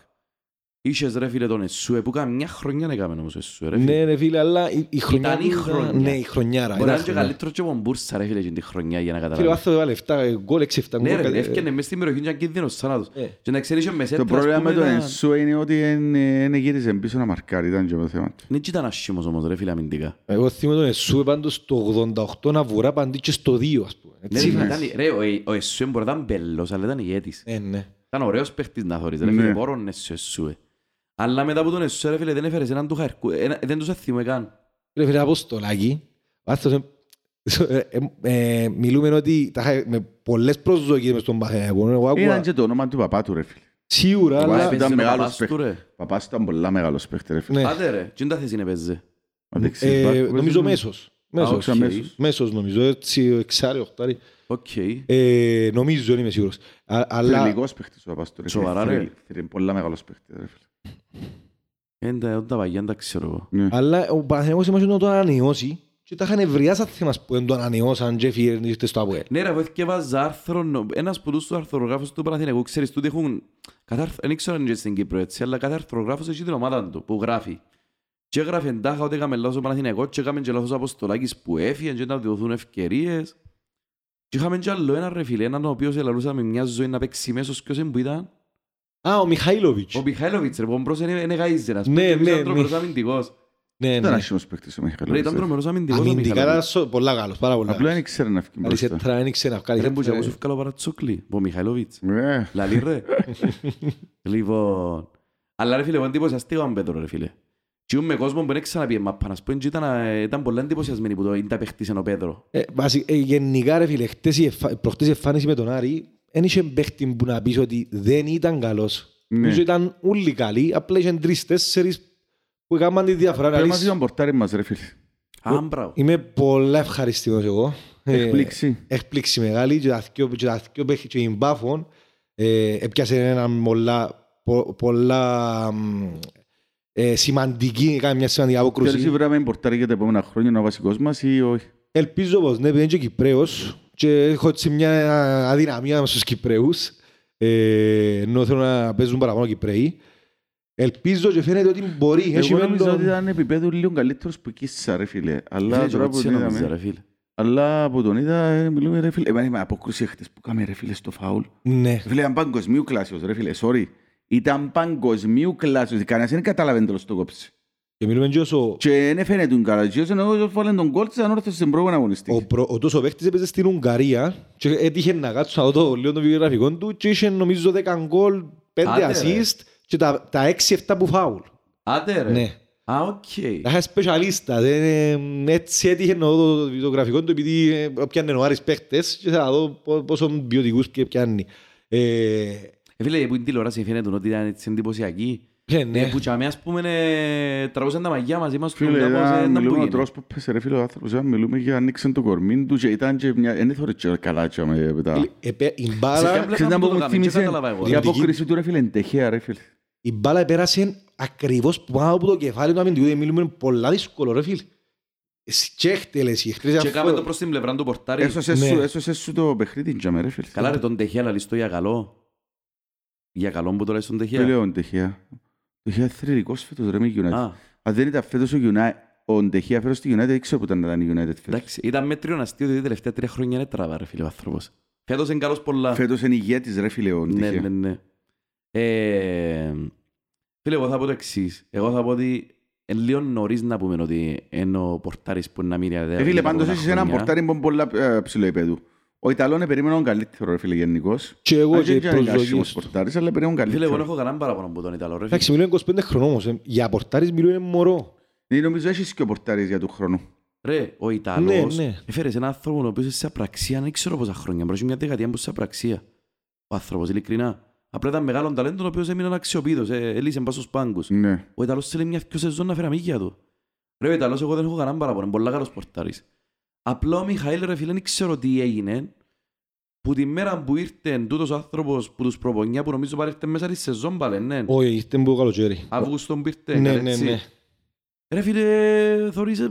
Είχες ρε φίλε τον Εσούε που κάνει μια χρονιά να έκαμε όμως Εσούε ρε φίλε. Ναι ρε φίλε, αλλά η χρονιά... Ήταν η χρονιά. Ναι, η χρονιάρα. Μπορεί να είναι και καλύτερο και από τον Μπούρσα ρε φίλε και την χρονιά για να καταλάβει. Φίλε, άθω βάλε 7 γκολ, 6-7 γκολ. Ναι ρε, έφτιανε μες στην περιοχή και κίνδυνος θάνατος. Και να ξέρεις και μες έτρας που μετά... Το πρόβλημα με τον Εσούε είναι ότι δεν γύριζε πίσω να μαρκάρει, ήταν και το θέμα. Ναι και ήταν ασχήμος όμως ρε φίλε αμυντικά. Εγώ θυμώ τον Εσούε πάντως το 88 να βουρά παντί και στο 2 ας πούμε. Αλλά μετά από τον Εσουέ, φίλε, δεν έφερες έναν του χαρκού, δεν τους αθήμω καν. Ρε φίλε, Αποστολάκη, μιλούμε ότι με πολλές προσδοκίες μες στον Παθενιακό. Ήταν και το όνομα του παπά του, ρε φίλε. Σίγουρα, αλλά... Παπάς ήταν πολλά μεγάλος παίχτη, ρε φίλε. Άντε ρε, τι είναι τα θέση να παίζει. Νομίζω μέσος. Μέσος νομίζω, έτσι εξάρι, οχτάρι. Νομίζω, είμαι σίγουρος. Θρελικός παίχτης ο παπάς του, ρε φίλε. Πολλά μεγάλος παίχτης, ρε φίλε. Όταν τα παγιά τα ξέρω. Αλλά ο Παναθηναϊκός είμαστε να το ανανεώσει και τα είχαν ευρειάσει θέμας που δεν το ανανεώσαν και φύρνιστε στο ΑΠΟΕΛ. Ναι ρε, βέθηκευαζα άρθρο, ένας που τους αρθρογράφους του Παναθηναϊκού, ξέρεις τούτοι έχουν, δεν ξέρω αν είναι στην Κύπρο έτσι, αλλά κάθε αρθρογράφος έχει την ομάδα του που γράφει. Και έγραφε εντάχα ότι έκαμε λάθος ο Παναθηναϊκός και έκαμε και λάθος ο Αποστολάκης που έφυγε και να διωθούν ευκαιρίες. Και είχαμε και άλλο έναν ρε φίλε, έναν ο οποίος ελαλούσα με μια ζωή να παίξει μέσος και όσοι που ήταν. Α, ο Μιχαήλοβιτς. Ο Μιχαήλοβιτς, ρε, πόμπρος είναι γαΐζερας. Ναι, ναι. Ήταν τρομερός αμυντικός. Ναι, ναι. Ήταν τρομερός αμυντικός. Αμυντικά ήταν πολλά καλός, πάρα πολλά. Απλά δεν ξέρει να φύγει μπροστά. Δεν μπορούσα να σου φύγει παρατσούκλι. Ο Μιχαήλοβιτς. Λαλή, ρε. Λοιπόν. Αλλά ρε φίλε, εγώ εντυπωσιαστήκαμε με Πέτρο, ρε φίλε. Και είμαι κόσμο που δεν ξαναπήγε μάπα, να σπούν και ήταν πολλά εντυπωσιασμένοι που τα παίχτησαν ο Πέτρο. Γενικά ρε φίλε, προχτές η εμφάνιση με τον Άρη δεν είχε παίχτη που να πεις ότι δεν ήταν καλός. Νομίζω ήταν όλοι καλοί, απλά είχαν 3-4 που έκαναν τη διαφορά. Πρέπει μας ήταν πορτάρι μας ρε φίλε. Είμαι πολλά ευχαριστημένος εγώ. Εκπλήξη. Εκπλήξη μεγάλη και τα δυο παίχη και την Πάφων. Έπιασε έναν πολλά σημαντική, έκανε μια σημαντική αποκρούση. Θέλεις βράμε πορτάρι για τα επόμενα χρόνια να βασικός μας ή όχι. Ελπίζω πως ναι, επειδή είναι και Κυπραίος. Και έχω έτσι μια αδυναμία στους Κυπραίους, ενώ θέλω να παίζουν παραπάνω Κυπραίοι. Ελπίζω και φαίνεται ότι μπορεί. Εγώ νομίζω ότι ήταν επίπεδο λίγο καλύτερος που Κίσσα, ρε φίλε. Αλλά τώρα που τον είδαμε, αλλά που τον είδα, μιλούμε ρε φίλε. Εμένα αποκρούση χτες που κάμε ρε φίλε στο φάουλ. Ναι. Φίλε, ήταν παγκοσμίου κλάσιος ρε φίλε, sorry. Ήταν παγκοσμίου κλάσιος, κανένας δεν καταλαβαίνει το κόψη. Και μιλούμε και όσο... Και δεν φαίνεται τον καλά, και όσο βάλαν τον κόλ της Ανόρθωσης στην πρώτη αγωνιστή. Ο τόσο παίχτης έπαιζε στην Ουγγαρία και έτυχε να κάτσω να δω λίγο το βιογραφικό του και είχε νομίζω 10 γκολ, 5 ασίστ και τα 6-7 που φάουλ. Άντε ρε. Ναι. Α, οκ. Έχα σπεσιαλίστα. Έτσι έτυχε να δω το βιογραφικό του επειδή πιάνε ο Άρης παίχτες και θα δω πόσο ποιοτικούς πιάνει. Φίλε, που είναι τηλεόραση φαίνεται ότι ήταν εντυπωσιακή. Πουτσάμε, ας πούμε, τραγούσαν τα μαγιά μαζί μας. Φίλε, μιλούμε ο τρόπος που πέσε ρε φίλε ο άνθρωπος, μιλούμε για ανοίξαν το κορμί του και ήταν και μια... Εν έθωρε και καλά και μετά. Η μπάλα... Η αποκρίση του ρε φίλε, εντεχέα ρε φίλε. Η μπάλα πέρασε ακριβώς πάνω από το κεφάλι του αμυντικού, μιλούμε πολλά δύσκολο ρε φίλε. Και κάμε το προς την πλευρά του πορτάρι. Έσωσε σου το παιχνίδι και με ρε φίλε. Καλά ρε τον τεχέα, αλλά λιστώ για καλό. Για καλό που το λες τον τεχέα. Είχε θρυλικός φέτος ρε με United. Αν δεν ήταν φέτος ο Ντεχεία φέτος στη United, δεν ξέρω που ήταν η United φέτος. Εντάξει, ήταν μέτριον αστείο διότι τελευταία 3 χρόνια είναι τραβά ρε φίλε ο άνθρωπος. Φέτος είναι καλός πολλά. Φέτος είναι ηγέτης ρε φίλε ο Ντεχεία. Ναι. Φίλε, εγώ θα πω το εξής. Εγώ θα πω ότι είναι λίγο νωρίς να πούμε ότι είναι ο πορτάρις που είναι να μείνει. Φίλε, πάντως έχεις έναν πορτάρι που είναι πολλά ψηλό επίπεδο. Ο Ιταλόν περίμενε καλύτερο, φίλε, γενικός. Και εγώ και προσδοκίες του. Φίλε, εγώ έχω κανένα παραπάνω από τον Ιταλό. Εντάξει, μιλούν 25 χρονών όμως. Για πορτάρις μιλούν μωρό. Νομίζω έχεις και ο πορτάρις για του χρόνου. Ρε, ο Ιταλός έφερε σε έναν άνθρωπο ο οποίος σε απραξία, δεν ξέρω πόσα χρόνια. Μπρος μια δεκαετία που σε απραξία. Ο άνθρωπος, ειλικρινά. Απλά ήταν μεγάλο ταλέντο ο οποίος έμεινε αξιοποιητός, έλυσε πάνω στους πάγκους. Ο Ιταλός θέλει μια πιο σεζόν να φέρει αμίγια του. Ρε, ο Ιταλός, εγώ δεν έχω κανένα παραπάνω. Πολλά καλός πορτάρις. Απλά ο Μιχαήλ ρε φίλε, δεν ξέρω τι έγινε που τη μέρα που ήρθε τούτος ο άνθρωπος που τους προπονιά που νομίζω πάρε μέσα τη σεζόν πάλι, ναι. Όχι, ήρθε που καλοκαίρι. Αυγούστον πήρθε, ναι. Ρε φίλε, θωρείς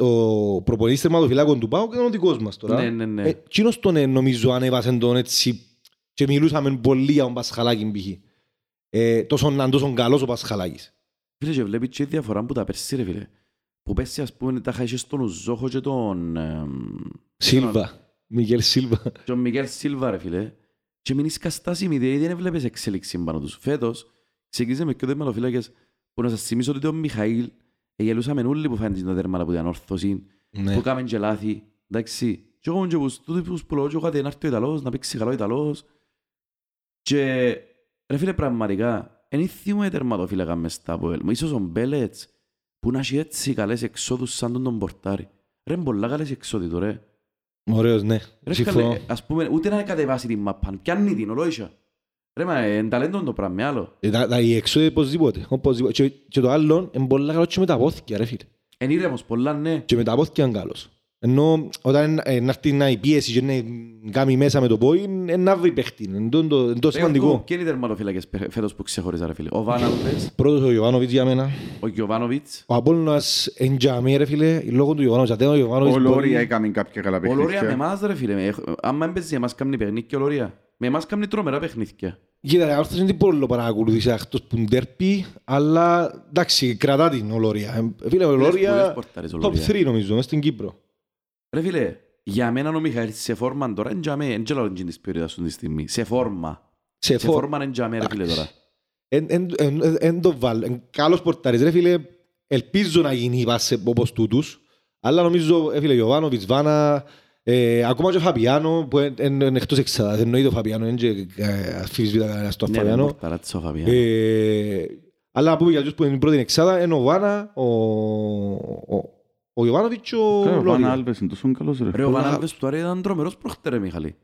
Ο προπονητής τερματοφυλάκων του ΠΑΟΚ ήταν ο δικός μας τώρα. Εκείνος τον νομίζω ανέβασαν τον έτσι και μιλούσαμε πολύ για τον Πασχαλάκη π.χ. Τόσο καλός ο Πασχαλάκης. Φίλε και βλέπεις και διαφορά που τα πέρσι ρε φίλε. Που πέρσι ας πούμε τα είχα στον Ουζόχο και τον... Σίλβα. Μικέλ Σίλβα. Τον Μικέλ Σίλβα ρε φίλε. Και μην είσαι καστάσιμη διότι δεν βλέπεις εξέλιξη πάνω τους. Φέτος ξεκίνησε με και τερματοφυλάκες που να σας θυμίσω ότι ο Μιχαήλ γελούσαμε όλοι που φαίνεται το τέρμα από την Ανόρθωση, που κάμεν και λάθη, εντάξει. Και εγώ και τους που λέω ότι να έρθει ο Ιταλός, να παίξει καλό ο Ιταλός. Και ρε φίλε πραγματικά, εν θυμούμε τερματοφύλακα μες στα ΑΠΟΕΛ. Ίσως ο Μπέλετς που να έχει έτσι καλές εξόδους σαν τον Πορτάρι. Ρε είναι πολλά καλές εξόδοι του ρε. Ωραίος ναι. Ρε καλέ, ας πούμε ούτε να κατεβάσει την μαππαν, πιάνει την ολόγησα. Ρε μα, εν ταλέντον το πράγμα, άλλο. Οι εξόδοι οπωσδήποτε. Και το άλλο, εν πολλά καλώς και μεταπόθηκε, ρε φίλε. Εν ήρεμος, πολλά, ναι. Και μεταπόθηκε αν καλώς. Ενώ όταν έρθει να η πίεση και να κάνει μέσα με το πόη, εν αύρει παίχτη. Εν το σημαντικό. Ποιοι είναι οι τερματοφύλακες φέτος που ξεχωρίζα, ρε φίλε. Ο Βάναλβες. Πρώτος ο Γιοβάνοβιτς για μένα. Ο Γιοβάνοβιτς. Ο Απόλλωνας εν τζαμί, ρε φίλε, λόγω του Γιοβάνοβιτς. Ο Λόρια έκαμε κάποια καλά παιχνίδια. Ο Λόρια με εμάς, ρε φίλε. Άμα έμπαιζε για εμάς κάμνει παιχνίδι και ο Λόρια. Με εμάς κάμνει τρομερά παιχνίδια. Κοίτα, η Ανόρθωση είναι πολύ παρακολουθήσα εκτός που ντέρπει, αλλά εντάξει, κρατά την ο Λόρια. Φίλε, ο Λόρια, top 3 νομίζω, μέσα στην Κύπρο. Ρε φίλε, για μένα ο Μιχαήλ σε φόρμα τώρα, είναι για μένα, είναι και λόγω της περίοδας του τη στιγμή. Σε φόρμα. Σε φόρμα είναι για μένα, ρε φίλε, τώρα. Εν το βάλω, καλός πορτάρις, ρε φίλε, ελπίζω να γίνει όπως τούτους, αλλά νομίζω, φίλε, Γιωβάνοβιτς, Βάνα... Ακόμα και ο Φαπιάνο, που είναι εκτός εξάδας, εννοεί το Φαπιάνο, είναι και αφισβήτα κανένας στον Φαπιάνο. Αλλά να πούμε για τους που είναι η πρώτη εξάδα, είναι ο Βάνα, ο Γιωβάνοβιτς και ο Λόρια. Ο Βάνα Άλβες είναι τόσο καλός ρε. Ρε ο Βάνα Άλβες τώρα ήταν τρομερός πρόχτε ρε Μιχαλή.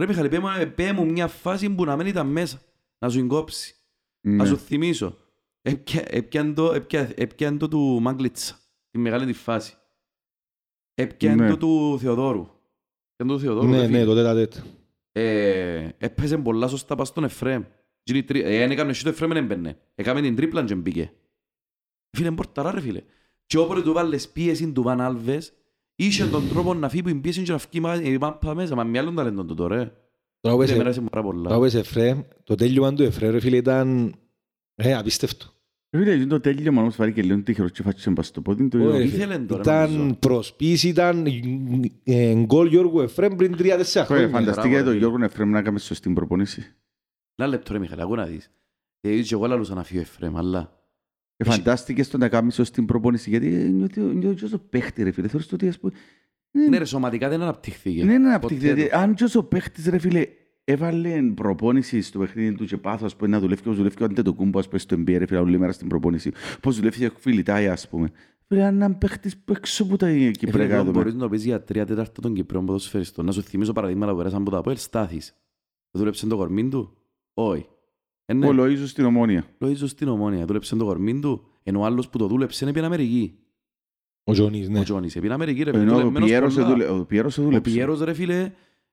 Ρε Μιχαλή, πέ μου μια φάση που να μην ήταν μέσα, να σου εγκόψει, να σου θυμίσω. Έπιαν το του Μάγκλητσα, τη μεγάλη τη φάση. Επικέντρο του Θεοδόρου. Ναι, το τέτα τέτα. Έπαιζε πολλά σωστά πας στον Εφρέμ. Εάν έκαμε εσύ το Εφρέμ δεν έμπαινε. Έκαμε την τρίπλα και μπήκε. Φίλε, μπορταρά ρε φίλε. Και όποτε του βάλες πίεση του Βαν Άλβες, Είχε τον τρόπο να φύγει που πίεση και να φύγει η μάπα μέσα, μα μυάλλον ταλέντον το τώρα. Τώρα πες Εφρέμ, το τέλειωμα του Εφρέμ, ρε φίλε, ήταν απίστευτο. Φίλε, το τέλειωμα όμως φάρει και λίγο τύχερος και φάτσισε μπας στο πόδι του. Ήταν προσπίση, ήταν γκολ Γιώργου Εφρέμ πριν 3-4 χρόνια. Φανταστείτε το Γιώργο Εφρέμ να έκαμε σωστή προπονήση. Ένα λεπτό ρε Μιχαλή, ακούω να δεις. Εγώ λαλούσα να φύγω Εφρέμ, αλλά... Φαντάστηκες το να κάνεις σωστή προπόνηση, γιατί νιώθω το παίχτη ρε φίλε, θεωρείς το ότι ας πούμε... Ναι ρε, σωματικά δεν αναπτυχθήκε. Ναι, αναπτυχθήκε. Αν νιώθω παίχτης ρε φίλε, έβαλε προπόνηση στο παιχνίδι του και πάθος να δουλεύει και όπως δουλεύει και ο Αντετοκούμπο στο NBA ρε φίλε, όλη μέρα στην προπόνηση. Πώς δουλεύει ο Κβιλιτάγια ας πούμε. Πρέπει να είναι παίχτης έξω από τα Κυπριακά. Μπορείς να το πεις για 3/4 των Κυπρέων ποδοσφαιριστών. Να σου θυμίσω παραδείγματα που πέρασαν από τα ΑΠΟΕΛ, Στάθης. Δούλεψε το κορμί του. Όχι. Ο Λοΐζος στην Ομόνια. Λοΐζος στην Ομόνια. Δούλεψε το κορμί του, ενώ ο άλλος που το δούλεψε είναι επί Αμερική. Ο Τζόνις, ναι. Ο Τζόνις, επί Αμερική ρε φίλε. Ο Πιέρος σε δούλεψε. Ο Πιέρος ρε φίλε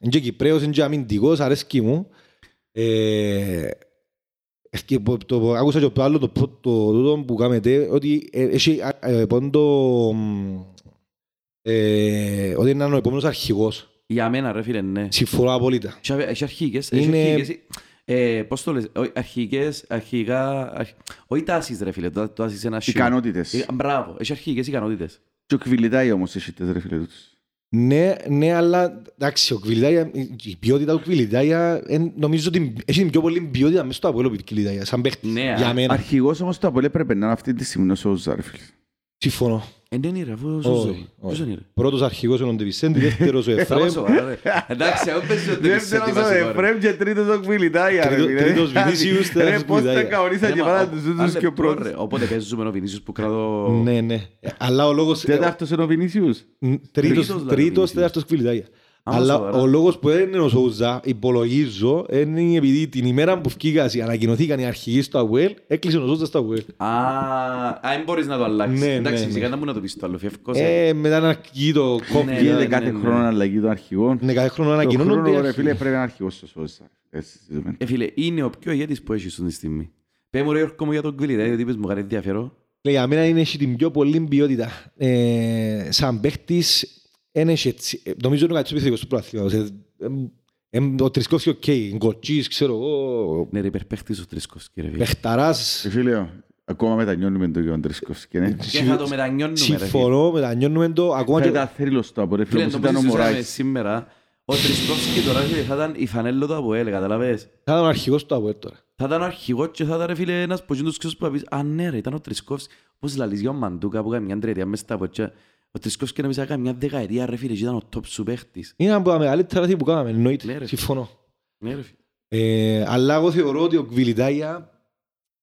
είναι και Κυπρέος, είναι και αμυντικός, αρέσκει μου. Άκουσα και το άλλο το πρώτο που κάνετε, ότι έχει ποντό, ότι είναι ο επόμενος αρχηγός. Για μένα ρε φίλε, ναι. Συμφωνώ απόλυτα. Έχει αρχηγικές, πώς το λες, αρχηγικές, αρχηγά, όχι τάσεις ρε φίλε, τάσεις ένα σύμμα. Ικανότητες. Μπράβο, έχει αρχηγικές ικανότητες. Και ο Κβιλιτάγια όμως έχει τες ρε φίλε. Ναι, ναι, αλλά εντάξει, ο Κβιλιτάγια, η ποιότητα του Κβιλιτάγια, νομίζω ότι έχει την πιο πολύ ποιότητα μέσα στο ΑΠΟΕΛ, ο Κβιλιτάγια, σαν παίχτης, για μένα. Αρχηγός όμως το ΑΠΟΕΛ πρέπει να είναι αυτή τη στιγμή ο Ζάρφιλ. Συμφωνώ. Δεν είναι ρε, αφού ο Σουζόη. Πρώτος αρχηγός είναι ο Ντε Βισέντε, δεύτερος ο Εφρέμ. Εντάξει, αν πέσει ο Ντε Βισέντε. Δεύτερος ο Εφρέμ και τρίτος ο Κβιλιτάγια. Τρίτος Βινίσιους, τέταρτος Κβιλιτάγια. Ρε, πώς τα καονίσαν και πάνε τους τούτους και ο πρώτος. Οπότε παίζουμε ο Βινίσιους που κρατώ... Ναι, ναι. Αλλά ο λόγος... Τέταρτος είναι ο Βινίσιους. Τρίτος, τέταρτος Κβιλιτάγια. Αλλά ο λόγος που είναι ο Σόουζα, υπολογίζω, είναι επειδή την ημέρα που φκήκασαι, ανακοινωθήκαν οι αρχηγοί στο ΑΟΕΛ, έκλεισε ο Σόουζα στο ΑΟΕΛ. Α, δεν μπορείς να το αλλάξεις. Εντάξει, φυσικά να μου να το πεις το άλλο, φεύκος. Μετά να αρκεί το κόμπι. Γίνεται κάθε χρόνο αλλαγή των αρχηγών. Ναι, κάθε χρόνο ανακοινώνονται. Χρόνο, ρε φίλε, πρέπει να αρχηγός στο Σόουζα. Φίλε, είναι ο πιο ηγέτης που έχεις στον στιγμή. Πες μου ρε Γιώργο μου για τον Κβίλι, δηλαδή τύπες μου κάνει ενδιαφέρον. Για μένα είναι την πιο πολύ ποιότητα. Σαν παίχτης, νομίζω είναι κάτι στο προαθλήματος. Ο Τρισκόφσκι, οκ, Γκοτσίς, ξέρω εγώ... Ναι, ρε, υπερπαίχτης ο Τρισκόφσκι, ρε. Πεχταράς. Φίλε, ακόμα μετανιώνουμε το και ο Τρισκόφσκι, ναι. Και θα το μετανιώνουμε, ρε. Συμφωνώ, μετανιώνουμε το... Πεταθρύλος το από, ρε, φίλε, όπως ήταν ο Μωράης. Σήμερα, ο Τρισκόφσκι τώρα θα ήταν η φανέλο του από, έλεγα, καταλαβαίνεις. Θα ήταν ο αρχηγός του από, τώρα. Θα ήταν ο αρχηγός και θα ήταν, ρε φίλε, ένας που γίνονται τους ξέσεις που ναι, ρε, ήταν ο Τρισκόφσκι, όπως λαλείς για ο Μαντούκα που κάνει μια τριετία μέσα στα ποτσιά. Ο Τρισκόφσκι να πεισάγαμε μια δεκαετία ρε φίλε και ήταν ο top σου παίχτης. Είναι από τα μεγαλύτερα που κάναμε, εννοείται, συμφωνώ. Αλλά εγώ θεωρώ ότι ο Κβιλιτάγια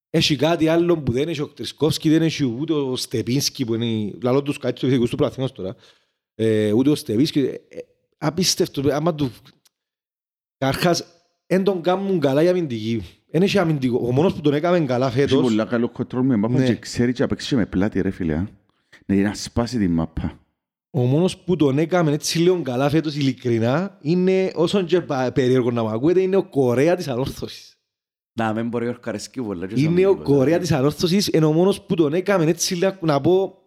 έχει κάτι άλλο που δεν έχει ο Τρισκόφσκι, δεν έχει ούτε ο Στεπίνσκι που είναι λαλό τους κάτι στο ειδικούς του πραθυνός τώρα. Ούτε ο Στεπίνσκι, απίστευτο, άμα του... Καρχάς, δεν τον κάνουν καλά για αμυντική. Ο μόνος που τον έκαμε καλά φέτος... Έχει πολλά καλό κοντρόλ με μάπα και ξέρει και απέξει με πλάτη ρε φίλε. Να σπάσει την μάπα. Ο μόνος που τον έκαμε έτσι λίγο καλά φέτος ειλικρινά είναι, όσον και περίεργο να μ' ακούετε, είναι ο Κορέα της Ανόρθωσης. Να μην μπορεί ο Καρεσκή πολλά. Είναι ο Κορέα της Ανόρθωσης, είναι ο μόνος που τον έκαμε έτσι λίγο να πω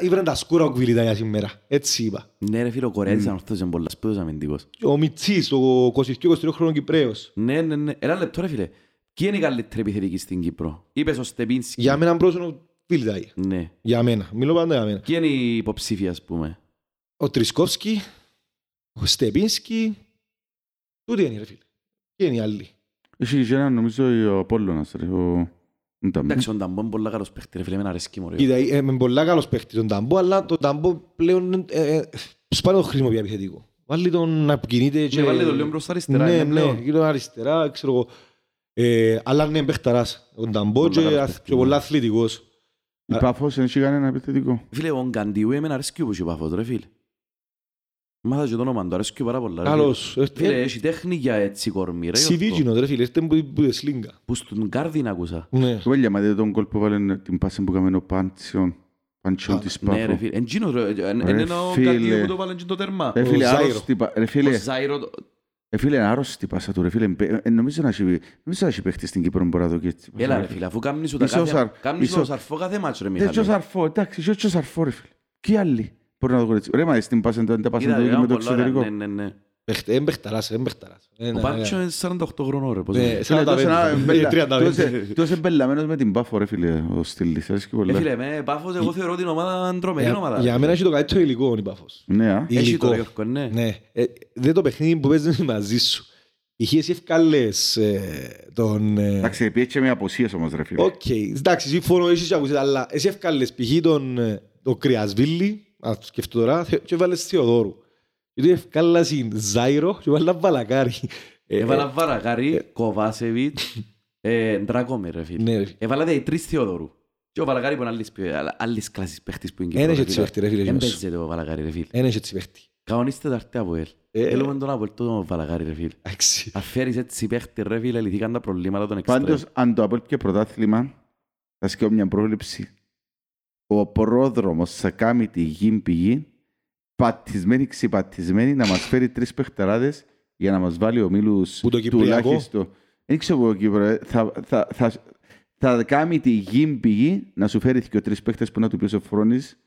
ήβραν τα σκούρα ο Κβιλιτάγια σήμερα. Έτσι είπα. Ναι ρε φίλε, ο Κορέα της Ανόρθωσης είναι πολλά σπούδος αμυντικός. Ο Μιτσής, ο 22-23 χρόνων Κυπρέος. Ναι, ναι, ναι. Ένα λεπτό ρε φίλε. Ποιοι είναι οι καλύτεροι επιθετικοί στην Κύπρο? Είπες ο Στεπίνσκι. Για μένα πρόσωπο Κβιλιτάγια. Ναι. Για μένα. Μιλώ πάντα για μένα. Ποιοι είναι οι υποψήφοι, ας πούμε? Ο Τρισκόφσκι, ο Στεπίνσκι, τούτοι είναι ρε φίλε. Ποιοι είναι οι άλλοι? Έχει και ένα νομίζω ο Απόλλωνας ρε. Εντάξει, ο Νταμπό είναι πολλά καλός παίχτη ρε φίλε, εμένα αρέσκει μου ρε. Κοίτα, είμαι πολλά καλός παίχτη τον Νταμπό, αλλά τον Νταμπό πλέον σπάει το χρήσιμο πια επιθετικό. Βάλει τον να κινείται και... Βάλει τον λίγο μπροστά αριστερά. Ναι, ναι, γύρω αριστερά, ξέρω εγώ. Αλλά είναι παίχταρας. Ο Νταμπό και πολλά αθλητικός. Η Πάφος δεν είχε κανένα επιθετικό. Φίλε, ο Γκαντιού έμενα αρέσκει όπως η Πάφος, ρε φίλε. Μάθα και το όνομα του, αρέσκει πάρα πολλά. Καλώς. Φίλε, έχει τέχνη για έτσι κορμί. Σιβίγινος ρε φίλε, είστε που είναι σλίγκα. Που στον Κάρδιν άκουσα. Του έλεγα, μάτε τον κόλ που βάλε την πάση που κάμενε ο Πάντσιον. Πάντσιον της Πάφου. Ναι ρε φίλε, εντζίνος ρε, είναι ένα κάτι που το βάλε εντζίνο τερμά. Ρε φίλε, άρρωστη πάσα του ρε φίλε, νομίζω να έχει παίχτη στην Κύπρο μου μπορώ και έτσι. Έλα ρε φίλε, αφού κάνεις το σαρφό κάθε μάτσο ρε Μιχάλη. Τέτοιο σαρφό ρε φίλε. Ποιοι άλλοι μπορεί να το κορίτσι. Ρε μα στην πάσα δεν τα πάσα το ίδιο με το εξωτερικό. Εμπεχταράς, εμπεχταράς. Ο Πάρτσο είναι 48 χρονών ρε. Τόσο εμπελαμένος με την Πάφο ρε φίλε, ο Στυλής. Φίλε, με Πάφος εγώ θεωρώ την ομάδα ντρομερή ομάδα. Για μένα έχει το καλύτερο υλικό η Πάφος. Ναι, έχει το Γιώργο, ναι. Δεν το παιχνίδι που παίζεις μαζί σου. Είχες ευκαλές τον... Εντάξει, πιέτσε με αποσίες όμως ρε φίλε. Οκ, εντάξει, συμφωνώ, έχεις αποσίες, αλλά εσύ ευκαλές π.χ. τον Κριασβίλι, αν το σκεφτώ τώρα, και βάλες Θεοδόρου. Γιατί ευκάλα στην Ζάιρο και βάλα Παλακάρι. Έβαλα Παλακάρι, Κοβάσεβιτς, Ντράκομε ρε φίλε. Έβαλα τα τρεις Θεοδόρου. Και ο Παλακάρι που είναι άλλης κλάσης παίχτης που είναι και Ένεχε έτσι παίχτη ρε φίλε. Έμπαιζε το Παλακάρι ρε φίλε. Ένεχε έτσι παίχτη. Καονίστε τα αρτέα από ελ. Έλουμε τον Απόελ το Παλακάρι ρε φίλε. Αφαίρεις έτσι παίχτη ρε φίλε, λυθήκαν τα προβλήματα των εξτρέμ. Πάντως αν το Απόελ και πρωτάθλημα, θα σκέφω μια πρόβλεψη. Ο πρόδρομος θα κάνει τη γη πηγή. Πατισμένοι, ξυπατισμένοι, να μας φέρει τρεις παιχταράδες για να μας βάλει ο Μίλους τουλάχιστο. Δεν ξέρω εγώ, θα κάνει τη γη πηγή να σου φέρει και τρεις παίχτες που να του πει ο Σοφρώνης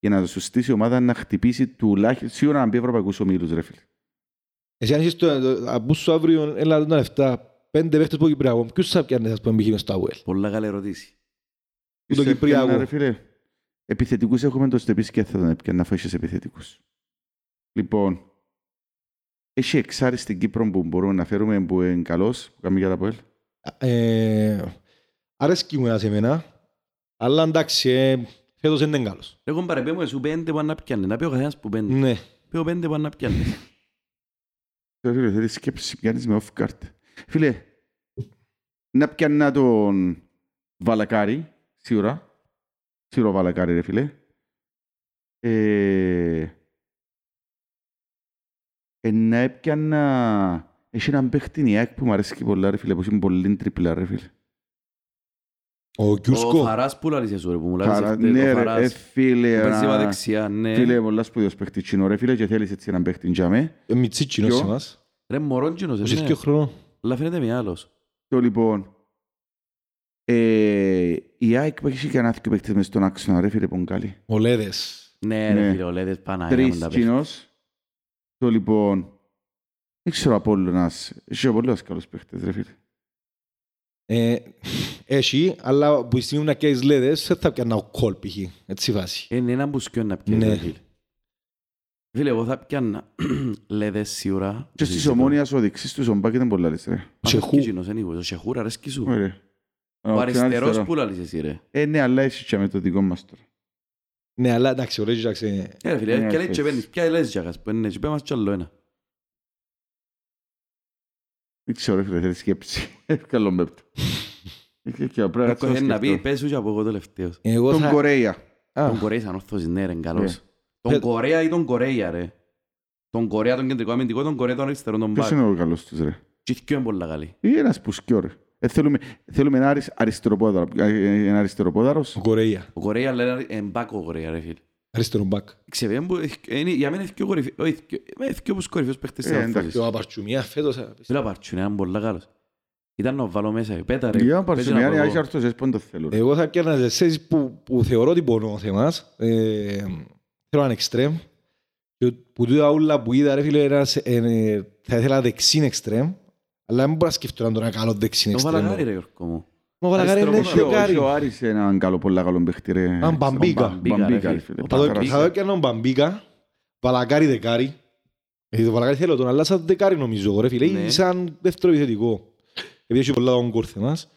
για να σου στήσει η ομάδα να χτυπήσει τουλάχιστον σίγουρα να μπει ευρωπαϊκούς ο Μίλους, ρε φίλε. Εσύ αν έχεις το αύριο, έλα τον λεφτά, 5 παίχτες από Κυπριακό, ποιος θα πιάνε σας που εμπηγήνες στο ΑΟΕΛ. Πολλά καλή ερώτηση. Επιθετικούς έχουμε το στεπίς και θα τον έπιανε να φάσεις επιθετικούς. Λοιπόν, έχει εξάρι στην Κύπρο που μπορούμε να φέρουμε που είναι καλός, που κάνουμε για τα ΑΠΟΕΛ. Αρέσκει μου ένας εμένα, αλλά εντάξει, φέτος δεν είναι καλός. Εγώ παραπέμπω σου 5 που αν να πιάνε, να πει ο καθένας που 5. Ναι. Πει ο 5 που αν να πιάνε. Φίλε, θέλεις σκέψη, πιάνεις με off-card. Φίλε, να πιάνε τον Βαλακάρι, σίγουρα. Σίγουρο Παλακάρι ρε φίλε. Να έπιανα... Έχει έναν παίχτη που μου αρέσει πολλά ρε φίλε, που είναι πολύ τριπλά ρε φίλε. Ο Χαράς που λάρισε σου ρε, που μου λάρισε. Ναι ρε φίλε. Που παίζει δεξιά, ναι. Φίλε, πολλά σπουδαίος παίχτητσινό ρε φίλε και θέλεις έτσι έναν παίχτην για με. Μητσίτσινος εμάς. Ρε μωρόντζινος, ρε φίλε. Αλλά φαίνεται μια άλλος. Το λοιπόν... Η ΑΕΚ έχει και ανάθηκο παίκτες μες στον άξονα, ρε φίλε Πονκάλι. Ο Λέδες. Ναι ρε φίλε, ο Λέδες πάνω. Τρεις κοινός. Το λοιπόν, δεν ξέρω Απόλλωνας. Έχει ο Απόλλωνας καλός παίκτες, ρε φίλε. Έχει, αλλά που η στιγμή να καίεις Λέδες, θα πιάνε ο Κόλ π.χ. Έτσι βάση. Είναι ένα μπουσκιό να πιάνε, ρε φίλε. Φίλε, εγώ θα πιάνε Λέδες σίγουρα. Και στις Ομόνιας ο δεξής του Ζομπάκ ήταν πολλά λες, ρε. Ο Σεχούρα αρέσκει σου. Ο αριστερός που λαλείς εσύ ρε. Ναι, αλλά εσύ και με το δικό μας τώρα. Ναι, αλλά εντάξει, ωραία κοιτάξε. Ρε φίλε, και λέει και παίρνεις, ποια λες κοιτάξε, παίρνεις και παίρνεις κι άλλο ένα. Δεν ξέρω ρε φίλε, θέλεις σκέψη. Καλό μπέπτο. Κάκο θέλει να πει, πες σου και από εγώ τελευταίος. Τον Κορέα. Τον Κορέα σαν Ανόρθωση, ναι ρε, καλός. Τον Κορέα ή τον Κορέα ρε. Τον Κορέα τον κεντρικό αμυντικό, τον Κορέα τον αριστερό τον μπάκ. Ποιος είναι ο καλός τους ρε. Θέλουμε ένα αριστεροπόδαρος. Ο Κορέα. Ο Κορέα λέει εμπάκο ο Κορέα ρε φίλε. Αριστερομπάκ. Για μένα είναι κορυφαίος παίχτες. Ο Απαρτσουμιά φέτος. Ο Απαρτσουμιά είναι πολύ καλός. Ήταν να βάλω μέσα. Πέτα ρε. Ο Απαρτσουμιά είναι άρχαρτος. Εγώ θα πιέρνα εσείς που θεωρώ ότι πονώ θεμάς. Θέλω έναν εξτρέμ. Που τούτα όλα που είδα ρε φίλε θα ήθελα δεξίν εξτρέμ. Αλλά δεν μπορώ να σκεφτώ να τον να κάνω δεξιν εξτρέμου. Το Παλακάρι ρε Γιώργο μου. Το Παλακάρι είναι δεξιοκάρι. Ο Άρης είναι έναν καλό πολλά καλό παίχτη ρε. Αν Μπαμπίκα. Θα δω και έναν Μπαμπίκα. Παλακάρι δεκάρι. Το Παλακάρι θέλω τον αλλά σαν δεκάρι νομίζω ρε φίλε. Ή σαν δεύτερο επιθετικό. Επειδή έχει πολλά τον κόρθε μας.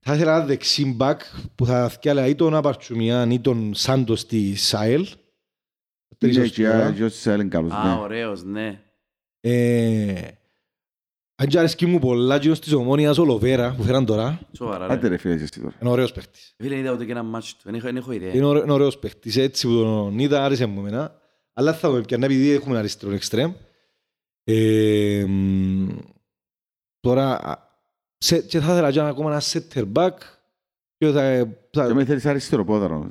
Θα ήθελα ένα δεξιν μπακ που θα θυκάλα ή τον Απαρτσουμιάν ή τον Σάντος τη Σάελ. Αν και αρέσκει μου πολλά γύρω στις Ομόνιας ο Λοβέρα που φέραν τώρα. Άντε ρε φίλε εσύ τώρα. Είναι ωραίος παίχτης. Φίλε είδα ούτε και ένα μάτσο του, δεν έχω ιδέα. Είναι ωραίος παίχτης, έτσι που τον είδα άρεσε μου εμένα. Αλλά θα το έπιανα επειδή έχουμε αριστερό εξτρέμ. Τώρα, και θα ήθελα και ακόμα ένα center back. Και με θέλεις αριστερό πόδαρο.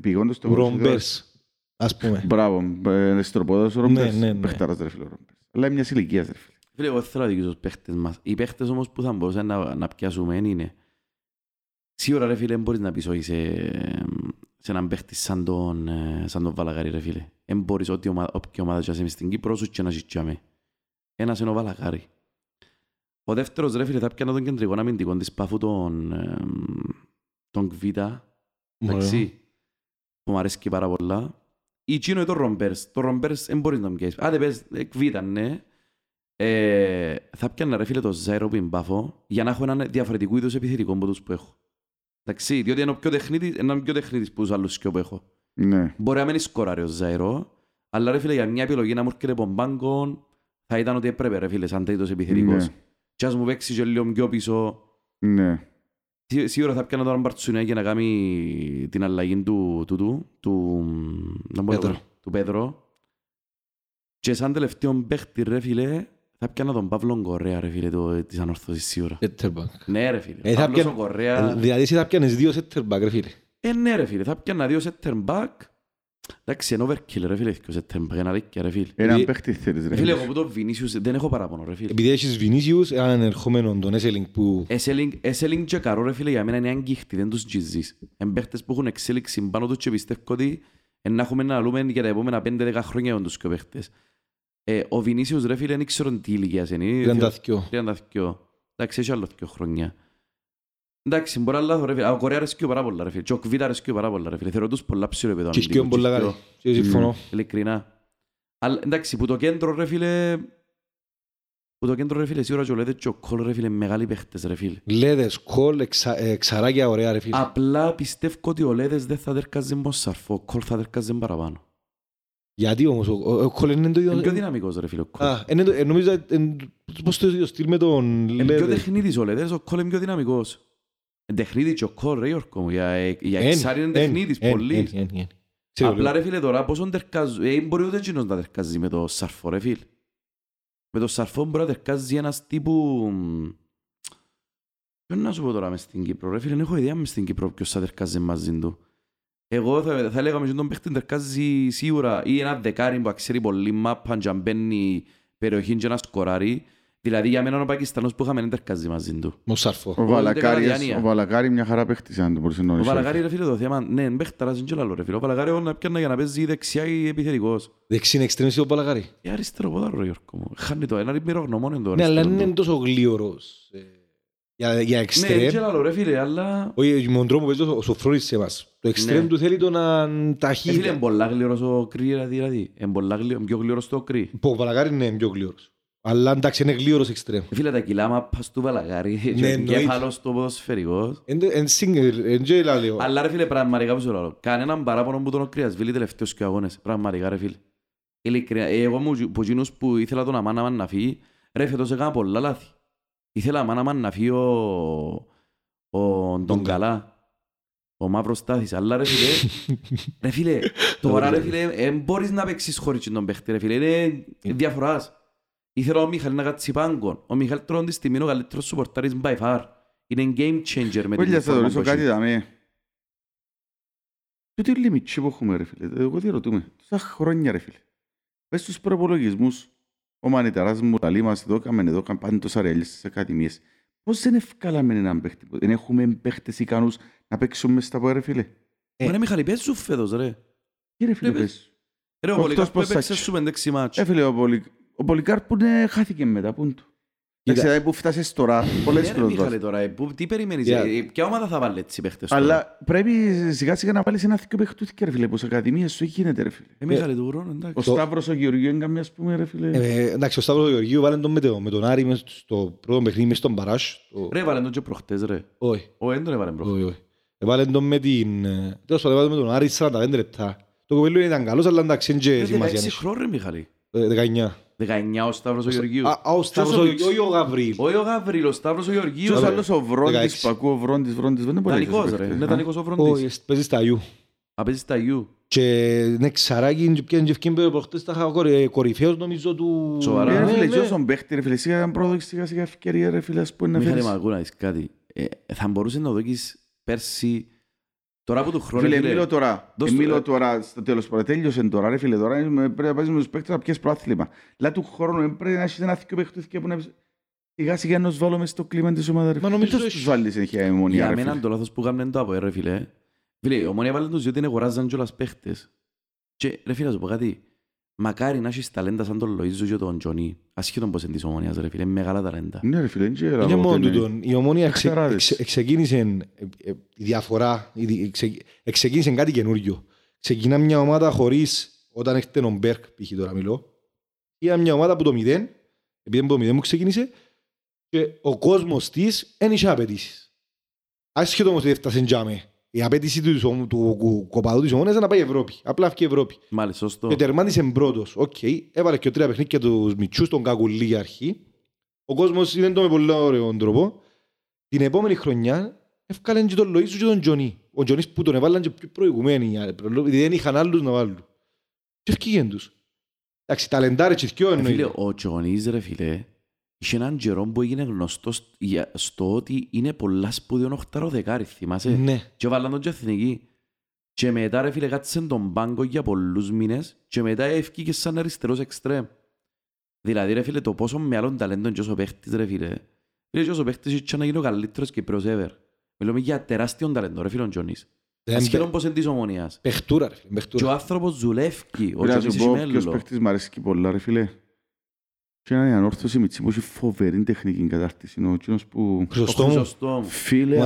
Πηγόντως το Ρομπέρς, ας πούμε. Μπράβο, αριστερό πόδαρος ο Ρομπέρς. Πέχταρας ρε φίλε ο Ρομπέρς. Αλλά είναι μιας ηλικίας ρε φίλε. Φίλε, εγώ θέλω να δείξω τους παίχτες μας. Οι παίχτες όμως που θα μπορούσαν να πιάσουμε είναι... Σίγουρα ρε φίλε, δεν μπορείς να πεις όχι σε έναν παίχτη σαν τον Παλακάρι ρε φίλε. Δεν μπορείς ό,τι ομάδα και ασέμεις στην Κύπρο σου και να ζητιάμε. Ένας είναι ο Παλακάρι. Ο δεύτερος ρε φίλε θα πιάνε τον κεντρικό να μην τυχόν της Πάφου τον Κβίτα. Εντάξει, που μου αρέσκει πάρα πολλά. Ή τσίνο είναι το Ρομπέρς. Το Ρομπέρς δεν μπορείς να πιάσεις. Άντε πες Κβίτα, ναι. Θα πιάνε ρε φίλε το Ζάιρο που είναι Πάφο για να έχω έναν διαφορετικού είδους επιθετικό από τους που έχω. Εντάξει, διότι είναι ο πιο τεχνίτης που τους άλλους που έχω. Ναι. Μπορεί να μην σκοράρει ο Ζάιρο, αλλά ρε φίλε για μια επιλογή να μου έρχεται από μπάγκον θα ήταν ότι έπρεπε ρε φίλε σαν τρίτος επιθετικός. Ναι. Και ας μου παίξει και λίγο πιο πίσω. Ναι. Σίγουρα θα πιάνω τώρα Μπαρτσουνιά για να κάνει την αλλαγή του Πέτρο. Και σαν τελευταίο παίχτη ρε φίλε θα πιάνω τον Παύλο Κορέα ρε φίλε της Ανόρθωσης σίγουρα. Εττερμπακ. Ναι ρε φίλε. Παύλος Κορέα. Δηλαδή εσύ θα πιάνεις δύο εττερμπακ ρε φίλε. Ναι ρε φίλε θα πιάνω δύο εττερμπακ. Εντάξει, είναι overkill ρε φίλε, έναν παίχτη θέλεις ρε φίλε. Εγώ από τον Vinícius δεν έχω παράπονο ρε φίλε. Επειδή έχεις Vinícius, έναν ερχόμενο τον Esseling που... Esseling και καρό ρε φίλε για μένα είναι άγγιχτη, δεν τους γυζείς. Εν παίχτες που έχουν εξέλιξη πάνω τους και πιστεύω ότι να έχουμε να λούμε για τα επόμενα 5-10 χρόνια για τους και παίχτες. Ο Vinícius ρε φίλε δεν ξέρω τι ηλικίας είναι. 32. Εντάξει, έχει άλλο 2 χρόνια. Εντάξει, μπορεί να λάθω ρε φίλε. Ο Κορέα αρέσκει πάρα πολλά ρε φίλε. Και ο Κβίτα αρέσκει πάρα πολλά ρε φίλε. Θεωρώ τους πολλά ψηλοπαιδόν. Και σκιών πολλά καλή. Και συμφωνώ. Ειλικρινά. Αλλά εντάξει, που το κέντρο ρε φίλε... Που το κέντρο ρε φίλε, σίγουρα και ο Λέδες και ο Κόλ ρε φίλε, μεγάλοι παίχτες ρε φίλε. Λέδες, Κόλ, εξαράκια ωραία ρε φίλε. Απλά πιστεύω ότι ο Λέδες δεν θα δέρκαζε μποσαρφό, ο Κόλ θα δέρκαζε παραπάνω. Γιατί όμως, ο Κόλ είναι το ίδιο... Είναι πιο δυναμικός ρε φίλε ο Κόλ. Νομίζω πως το ίδιο στυλ με τον Λέδες. Είναι πιο τεχνίτης ο Λέδες, ο Κόλ είναι πιο δυναμικός. Τεχνίδι και ο Κόλ ρε Γιώργο μου, για εξάρι είναι τεχνίδις πολλής. Απλά ρε φίλε τώρα πόσο τερκάζει, μπορεί ούτε εκείνος να τερκάζει με το σαρφό ρε φίλε. Με το σαρφό μπορεί να τερκάζει ένας τύπου... Ποιον να σου πω τώρα μες στην Κύπρο ρε φίλε, δεν έχω ιδέα μες στην Κύπρο ποιος θα τερκάζει μαζί του. Εγώ θα έλεγα με τον παίχτη τερκάζει σίγουρα ή ένα δεκάρι που αξιέρει πολύ μάπαν και αν μπαίνει περιοχή και ένα σκοράρι. Δηλαδή για μένα ο Πακιστανός που είχαμε εντερκάζει μαζί του. Μοσάρφο. Ο Παλακάρι μια χαρά παίχτησε αν το μπορούσε να ορίσει. Ο Παλακάρι ρε φίλε το θέμα, ναι, παίχταρας και λάλλο ρε φίλε. Ο Παλακάρι όλα πιάνε για να παίζει δεξιά ή επιθετικός. Δεξί είναι εξτρέμιση ο Παλακάρι. Ή αριστερό ποδάρο Γιώργο μου. Χάνει το ένα ρημμυρογνωμόν είναι το αριστερό. Ναι, αλλά δεν είναι τόσο γλίωρος για εξτρέμ. Ναι, και λάλλο ρε φίλε, αλλά... Όχι, με τον τρόπο παίζει ο Σοφρώνης σε εμάς. Το εξτρέμ του θέλει το να ταχύει. Φίλε, είναι πολλά γλίωρος ο Κρύ, δηλαδή. Είναι πιο γλίωρος το Κρύ. Ο Παλακάρι είναι πιο γλίωρος. Αλλά εντάξει είναι γλίωρος εξτρέμ. Φίλε τα κιλά μάπας του Παλακάρι και εγκέφαλος του ποδοσφαιρικός. Αλλά ρε φίλε πραγματικά που σου λέω. Κανέναν παράπονο που τον Κριασβίλι τελευταίους και αγώνες. Πραγματικά ρε φίλε. Εγώ που γίνους που ήθελα τον αμάν να φύγει. Ρε φέτος έκανα πολλά λάθη. Ήθελα αμάν να φύγει τον Καλά. Ο Μαύρος Τάθης, αλλά ρε φίλε, ρε φίλε, τώρα ρε φίλε, μπορείς να παίξεις χωρίς τον παίχτη ρε φίλε, είναι διαφοράς. Ήθελα ο Μιχάλη να κάτσει πάγκον. Ο Μιχάλη τρώνει στη μήνο καλύτερος σουπορτάρις by far. Είναι game changer με την φόρμα που έχει. Τι λίμιτσι που έχουμε ρε φίλε. Εγώ διαρωτούμε. Τόσα χρόνια ρε φίλε. Πες στους προπολογισμούς. Ο μανιταράς μου, τα λίμας, εδώ κάμεν, εδώ κάμεν, πάνε τόσα ρεαλίες στις ακαδημίες. Πώς δεν ευκάλαμε έναν παίχτη. Δεν έχουμε παίχτες ικανούς να παίξουν μέσα στα πόδια ρε φίλε. Ρε Μιχάλη πες σου φέτος ρε. Κύριε φίλε πες. Ρε ο ο Πολυκάρπου χάθηκε μετά, πού είναι του. Ξέρετε που φτάσεις τώρα, πολλές φιλοδόσεις. Τι περιμένεις, ποια ομάδα θα βάλει έτσι οι παίχτες τώρα. Αλλά πρέπει σιγά σιγά να βάλεις ένα θήκιο παίχτουθηκε ρε φίλε, πως ακαδημία σου γίνεται ρε φίλε. Μιχάλη του χρόνου, εντάξει. Ο Σταύρος ο Γεωργίου είναι καμία, ας πούμε ρε φίλε. Εντάξει, ο Σταύρος ο Γεωργίου βάλε τον Μέτριο, με τον Άρη, μες στο πρώτο παιχνίδι, μες στον Παράσ. Ρε βάλε τον και προχτές ρε. Όχι. Όχι, δεν έβαλε προχτές. Βάλε τον με τον Άρη 45 λεπτά. Το κοπέλιο ήταν καλός, αλλά εντάξει, είναι σημασία. 19 ο Σταύρος ο Γεωργίου. Ο Σταύρος ο Γεωργίου. Όχι ο Γαβρίλ. Όχι ο Γαβρίλ, ο Σταύρος ο Γεωργίου. Ποιος άλλος ο Βρόντις, Πακού, ο Βρόντις, δεν είναι πολύ. Δανικός ρε, είναι Δανικός ο Βρόντις. Όχι, παίζει στα Ιού. Α, παίζει στα Ιού. Και ναι, ξαράκι και ευκαιρία που προχτές τα είχα κορυφαίος νομίζω του... Σοβαρά, ρε φίλε, όσον παίχτη, ρε φίλε, σίγα πρώτο σιγά ευκαιρία, ρε φίλε, που είναι να φέρεις. Μιχάλη, μ' ακούω να δεις κάτι. Θα μπορούσες να δώκεις πέρσι, τώρα που του χρόνου... Φίλε, μιλώ τώρα, στο τέλος πέρα, τέλειωσε τώρα, ρε φίλε, τώρα πρέπει να πάσεις με τους παίχτες να πιέσεις πρόθλημα. Λά του χρόνου, πρέπει να έχεις ένα σιγά σιγά να τους βάλω μέσα στο κλίμα της ομάδας, ρε φίλε. Μα νομίζω τους βάλεις συνεχεία η Ομόνια, ρε φίλε. Για μένα το λάθος που έκαναν το ΑΠΟΕΛ, ρε φίλε. Φίλε, η Ομόνια βάλε τους διότι αγοράζαν κιόλας παίχτες. Και ρε φίλε, να σου πω κάτι. Μακάρι να έχεις ταλέντα σαν τον Λοΐζο και τον Τζονί. Ασχέτον πως είναι της Ομόνιας, ρε φίλε. Μεγάλα ταλέντα. Ναι, ρε φίλε, είναι μόνο τούτον. Η Ομόνια ξεκίνησε κάτι καινούργιο. Ξεκινά μια ομάδα χωρίς, όταν έχετε τον Μπέρκ, π.χ. τώρα μιλώ. Ήταν μια ομάδα που το 0, επειδή από το 0 μου ξεκίνησε, και ο κόσμος της δεν είχε απαιτήσεις. Άσχετο όμως ότι έφτασε τζάμε. Η απαιτήση του κοπαδού της Ομόνιας ήταν να πάει Ευρώπη. Απλά έφυγε Ευρώπη. Μάλιστα, σωστό. Και τερμάτισε πρώτος. Οκ, έβαλε και τρία παιχνίδια και τους μητσούς τον Κακουλή για αρχή. Ο κόσμος είδε το με πολύ ωραίο τρόπο. Την επόμενη χρονιά έφκαλαν και τον Λοΐσου και τον Τζονί. Ο Τζονίς που τον έβαλαν και πιο προηγουμένοι, γιατί δεν είχαν άλλους να βάλουν. Και έφυγαν τους. Εντάξει, ταλεντάρε και θυκιό εννοείται. Ο Τζονίς, ρε φίλε. Είχε έναν Τζερόμ που έγινε γνωστός στο ότι είναι πολλά σπουδαίων οχταροδεκάρι, θυμάσαι. Ναι. Και βάλαν τον και εθνική. Και μετά ρε φίλε κάτσε τον πάγκο για πολλούς μήνες και μετά ευκήκε σαν αριστερός εξτρέμ. Δηλαδή ρε φίλε το πόσο με άλλων ταλέντων και όσο παίχτης ρε φίλε. Φίλε και όσο παίχτης είχε να γίνει ο καλύτερος και προς έβερ. Μιλούμε για τεράστιον ταλέντο ρε φίλε ο Τζονής. Ασχέτον πως είναι της Ομονίας. Πεχτούρα ρε φίλε. Και ο άνθρωπος δουλεύκει. Και έναν Ανόρθωση Μιτσί που έχει φοβερή τεχνική κατάρτιση. Ο κοινός που... Χρυσοστόμου. Φίλε,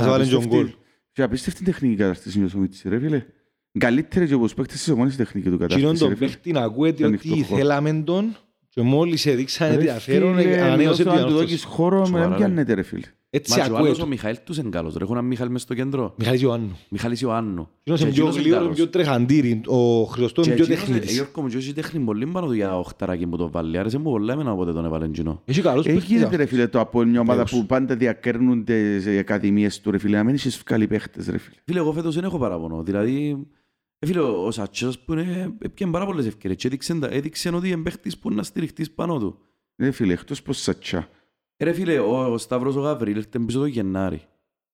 απίστευτη τεχνική κατάρτιση είναι ο Μιτσί, ρε φίλε. Καλύτερη και όπως παίκτες της Ομόνιας τεχνική του κατάρτιση. Κοινόν τον παίκτη να ακούεται ότι θέλαμε τον και μόλις έδειξαν ενδιαφέρον ανέωσε την Ανόρθωση. Αν του δώκεις χώρο με να πιάνεται, ρε φίλε. Έτσι ακούεται. Ο Μιχαήλ τους είναι καλός, ρε. Έχουν έναν Μιχαήλ μες στο κέντρο. Μιχάλης Ιωάννου. Κοινός είναι πιο γλύωρο, πιο τρεχαντήρι. Ο Χριστός είναι πιο τεχνίτης. Γιώργο μου, έχει τέχνη πολύ πάνω του για τα οχταράκι που το βάλει. Άρεσε μου πολλά εμένα όποτε τον έβαλε κοινό. Έχει καλός παίχτης. Εγίνεται ρε φίλε το από μια ομάδα που πάντα διακέρνονται οι ακαδημίες του ρε φίλε. Να μην είσαι καλοί παίχτες ρε φίλε. Φίλε, εγώ φέτος δεν έχω παράπονο. Δηλαδή, φίλε, ο Σατσάς που είναι πια πάρα πολλές ευκαιρίες. Έδειξαν ότι είναι παίχτης που να στηριχτείς πάνω του. Ναι, φίλε, εκτός πως Σατσά. Ρε φίλε, ο Σταύρος ο Γαβρίλ ήρθε πίσω το Γενάρη.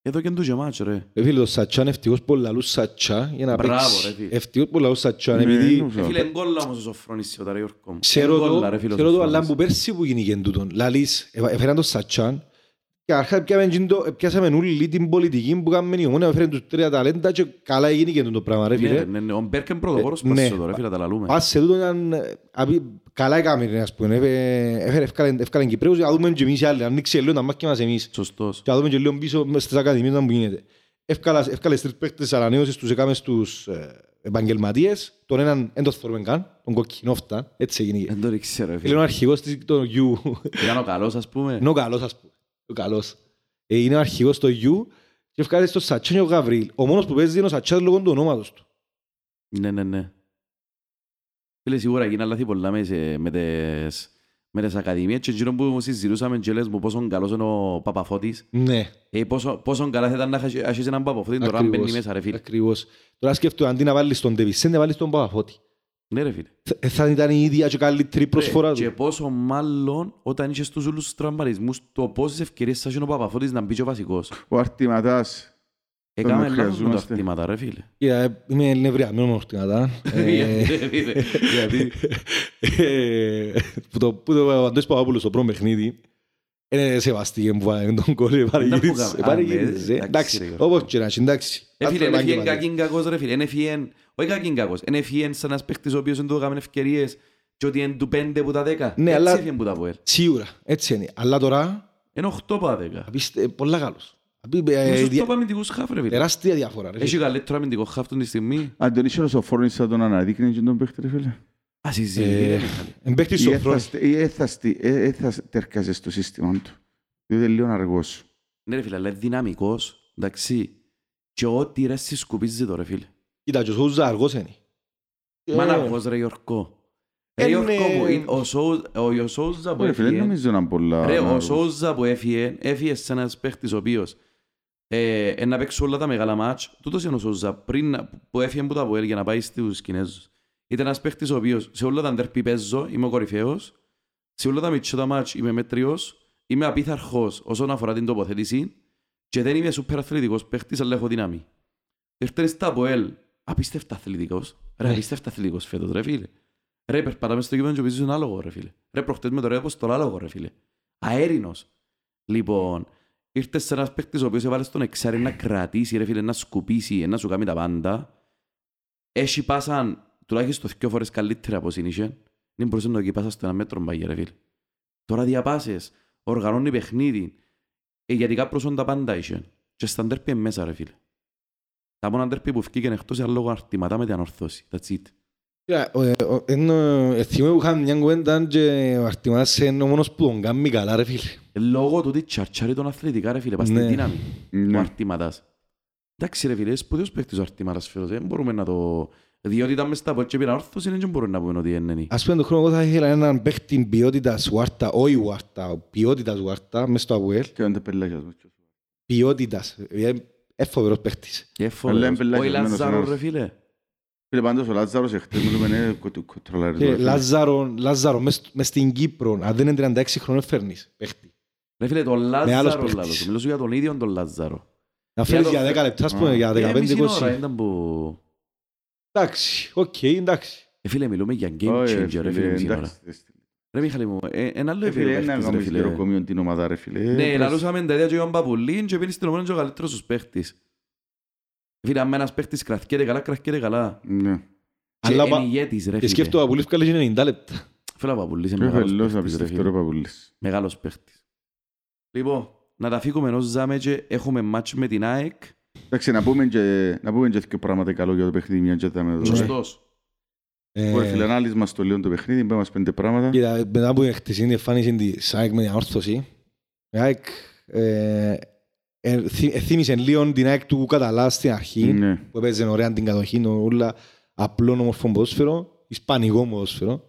Εδώ και ντουζε μάτσο ρε. Ρε φίλε, το Σατσάν ευτυχώς πολλαλούς Σατσά για να παίξει. Ευτυχώς πολλαλούς Σατσάν επειδή... Ρε φίλε, εγκόλλα όμως ο Σοφρώνης ο Ταριόρκο μου. Ξέρω το αλλά που πέρσι που γίνει κεντούτον. Λαλείς, έφεραν το Σατσάν και αρχά πιάσαμε όλοι την πολιτική που κάνουμε η Ομόνια, έφεραν τους τρία ταλέντα και καλά έγινε και το πράγμα ρε φίλε. Ναι, ο Μπέρκεν πρωτοπόρος πάσσε εδώ ρε φίλε, τα λαλούμε. Πάσσε εδώ ήταν καλά έκαμε, ας πούμε, έφεραν Κυπρέους και να δούμε και εμείς οι άλλοι, να ανοίξει λίγο να μάθει εμείς. Σωστός. Και να δούμε και λίγο πίσω στις ακαδημίες να μου γίνεται. Έφκαλες τρεις παίκτες ανανέωσης, τους έκαμε στους επαγγελματίες, τον έναν δεν το θέλουμε καν, τον Κοκκινόφτα, έτσι έγινε. Δεν το ρίξε ρε φίλε. Είναι ο αρχηγός του γιου. Ήταν ο καλός ας πούμε. Ο καλός. Είναι ο αρχηγός του γιου και έφκαλες τον Σατσάνιο Γαβρίλ. Ο μόνος που παίζει είναι ο Σατσάνιο λόγω του ονόματος του. Ναι. Φίλε, σίγουρα γίνα λάθη πολλά με τις ακαδημίες και γύρω που συζητούσαμε και λες μου πόσο καλός είναι ο Παπαφώτης. Ναι. Πόσο καλά θα ήταν να έχεις έναν Παπαφώτη τώρα αν μπαίνει μέσα ρε φίλε. Ακριβώς. Τώρα σκέφτω αντί να βάλεις τον Ντε Βισέντε βάλεις τον Παπαφώτη. Ναι ρε φίλε. Θα ήταν η ίδια και καλύτερη προσφορά του. Και πόσο μάλλον όταν είσαι στους όλους τους τραμπαρισμούς το πόσες ευκαιρίες θα έχει ο Παπαφώτης να μπει και ο βασικός. Ο Αρτηματάς. Εκάμε λάθος με τα αρτήματα ρε φίλε. Είμαι νευριαμένο με αρτήματα. Γιατί. Που το Αντώνης Παπαπούλος στο πρώτο παιχνίδι είναι σεβαστή που βάλε τον κόλλο. Επαρήγητες. Εντάξει, όπως και να έχει εντάξει. Φίλε, είναι φιέν κακήν κακός ρε φίλε. Είναι φιέν, όχι κακήν κακός. Είναι φιέν σαν ένας παίχτης ο οποίος δεν του έκαμε ευκαιρίες και ότι είναι του 5/10. Ναι, αλλά σίγουρα, έτσι είναι. Αλλά τώρα είναι 8/10. Πολλά καλός. Σωστό αμυντικούς χαφ ρε φίλε. Τεράστια διαφορά ρε φίλε. Έχει καλύτερο αμυντικό χαφ τον τη στιγμή. Αν τον είσαι ο Σοφρώνης θα τον αναδείκνει και τον παίχτε ρε φίλε. Ας είσαι. Εμπαίχτη Σοφρώνης. Έθας τερκάζε στο σύστημα του. Διότι λίγο αργός. Ναι ρε φίλε, αλλά δυναμικός. Εντάξει. Και ό,τι ρε συσκουπίζει το ρε φίλε. Κοίτα και ο Σόουζα αργός είναι. Μαν αργός ρε Γιορκό. Ο Σόουζα που έφυγε, ο Σόουζα που έφυγε, έφυγε σε ένας παίχτης ο οποίος να παίξω όλα τα μεγάλα μάτς. Τούτος εννοούσα πριν που έφυγε από το ΑΠΟΕΛ για να πάει στους Κινέζους. Ήταν ένας παίχτης ο οποίος σε όλα τα ντέρπι παίζω, είμαι ο κορυφαίος. Σε όλα τα μητσότα μάτς είμαι μέτριος. Είμαι απίθαρχος όσον αφορά την τοποθέτηση. Και δεν είμαι σούπερ αθλητικός παίχτης, αλλά έχω δύναμη. Ήρθες στα ΑΠΟΕΛ, απίστευτα αθλητικός. Ρε, απίστευτα αθλητικός φέτος, ρε φίλε. Ρε, περπατάμε στο γήπεδο και παίζεις στον άλογο, ρε φίλε. Ρε, προχτές με το ρεύμα στον άλογο, ρε φίλε. Αέρινος. Λοιπόν, ήρθες σε ένας παίκτης ο οποίος έβαλε στον εξάρι να κρατήσει, ρε φίλε, να σκουπίσει, να σου κάνει τα πάντα. Έχει πάσαν τουλάχιστον δυο φορές καλύτερα από συνήθως. Δεν μπορούσε να το πάσα στο ένα μέτρο μπαγιά, ρε φίλε. Τώρα διαπάσες, οργανώνει παιχνίδι. Εγιατικά προσόντα πάντα είσαι. Και στα ντέρπι μέσα, ρε φίλε. Τα μόνα ντέρπι που βγήκαν εκτός ήταν λόγω αρτηματά με την Ανόρθωση. That's it. Θυμώ που είχαν μια κουβέντα και ο αρτηματάς είναι ο μόνος που τον κάνει καλά, ρε φίλε. Λόγω του ότι τσαρτσάρει τον αθλητικά, ρε φίλε. Πας την δύναμη ο αρτηματάς. Εντάξει ρε φίλε, σπουδαίος παίχτης ο αρτηματάς φέρος. Δεν μπορούμε να το... Διότι ήταν μες τα πόδια και πήρα Ανόρθωση, δεν μπορούμε να πούμε ότι είναι. Ας πούμε το χρόνο εγώ θα ήθελα έναν παίχτη ποιότητας Ουάρτα, όχι Ουάρτα, ποιότητας Ουάρτα, μες στο ΑΠΟΕΛ. Και δεν πελάγιας. Ποιότητας, εφοβερός παίχτης. Ο Λάζαρο ρε φίλε. Φίλε πάντως ο Λάζαρος εχθές μου λένε κοτρολαρισμένος. Λάζαρο μες στην Κύπρο, αν δεν είναι 36 χρόνων φέρνεις παίχτη. Ρε φίλε τον Λάζαρο, μιλούσου για τον ίδιο τον Λάζαρο. Να φέρεις για 10 λεπτά, ας πούμε, για 15-20. Εντάξει, οκ, εντάξει. Φίλε, μιλούμε για game changer, ρε φίλε, σήμερα. Ρε Μιχάλη μου, ένα άλλο επίπεδο παίχτης, ρε φίλε. Ναι, λαλούσαμε τα ιδέα και είπαν παπουλήν και πήρες την ομόνια και ο καλύτερος τους παίχτης. Φίλε, αν ένας παίχτης κραθκέται καλά, κραθκέται καλά. Ναι. Και είναι ηγέτης, ρε φίλε. Και σκέφτω ο Παπουλής που καλές είναι 90 λεπτά. Φίλε, ο Παπουλής είναι μεγάλος παίχτης. Λοιπόν, να τα φύγουμε ενός ζάμε και έχουμε μάτσο με την ΑΕΚ. Εντάξει, να πούμε και δύο πράγματα καλό για το παιχνίδι, μια τζέτα με το δωρεάν. Σωστός. Ωραία, φιλανάλισμα στο λίγο το παιχνίδι, πάμε μας πέντε πράγματα. Κοίτα, μετά που η χτεσίνη εμφάνιση της ΑΕΚ με την Ανόρθωση, η ΑΕΚ θύμισε λίγο την ΑΕΚ του Καταλά στην αρχή, που έπαιζε ωραία την κατοχή, όλα απλό όμορφο ποδόσφαιρο, ισπανικό ποδόσφαιρο.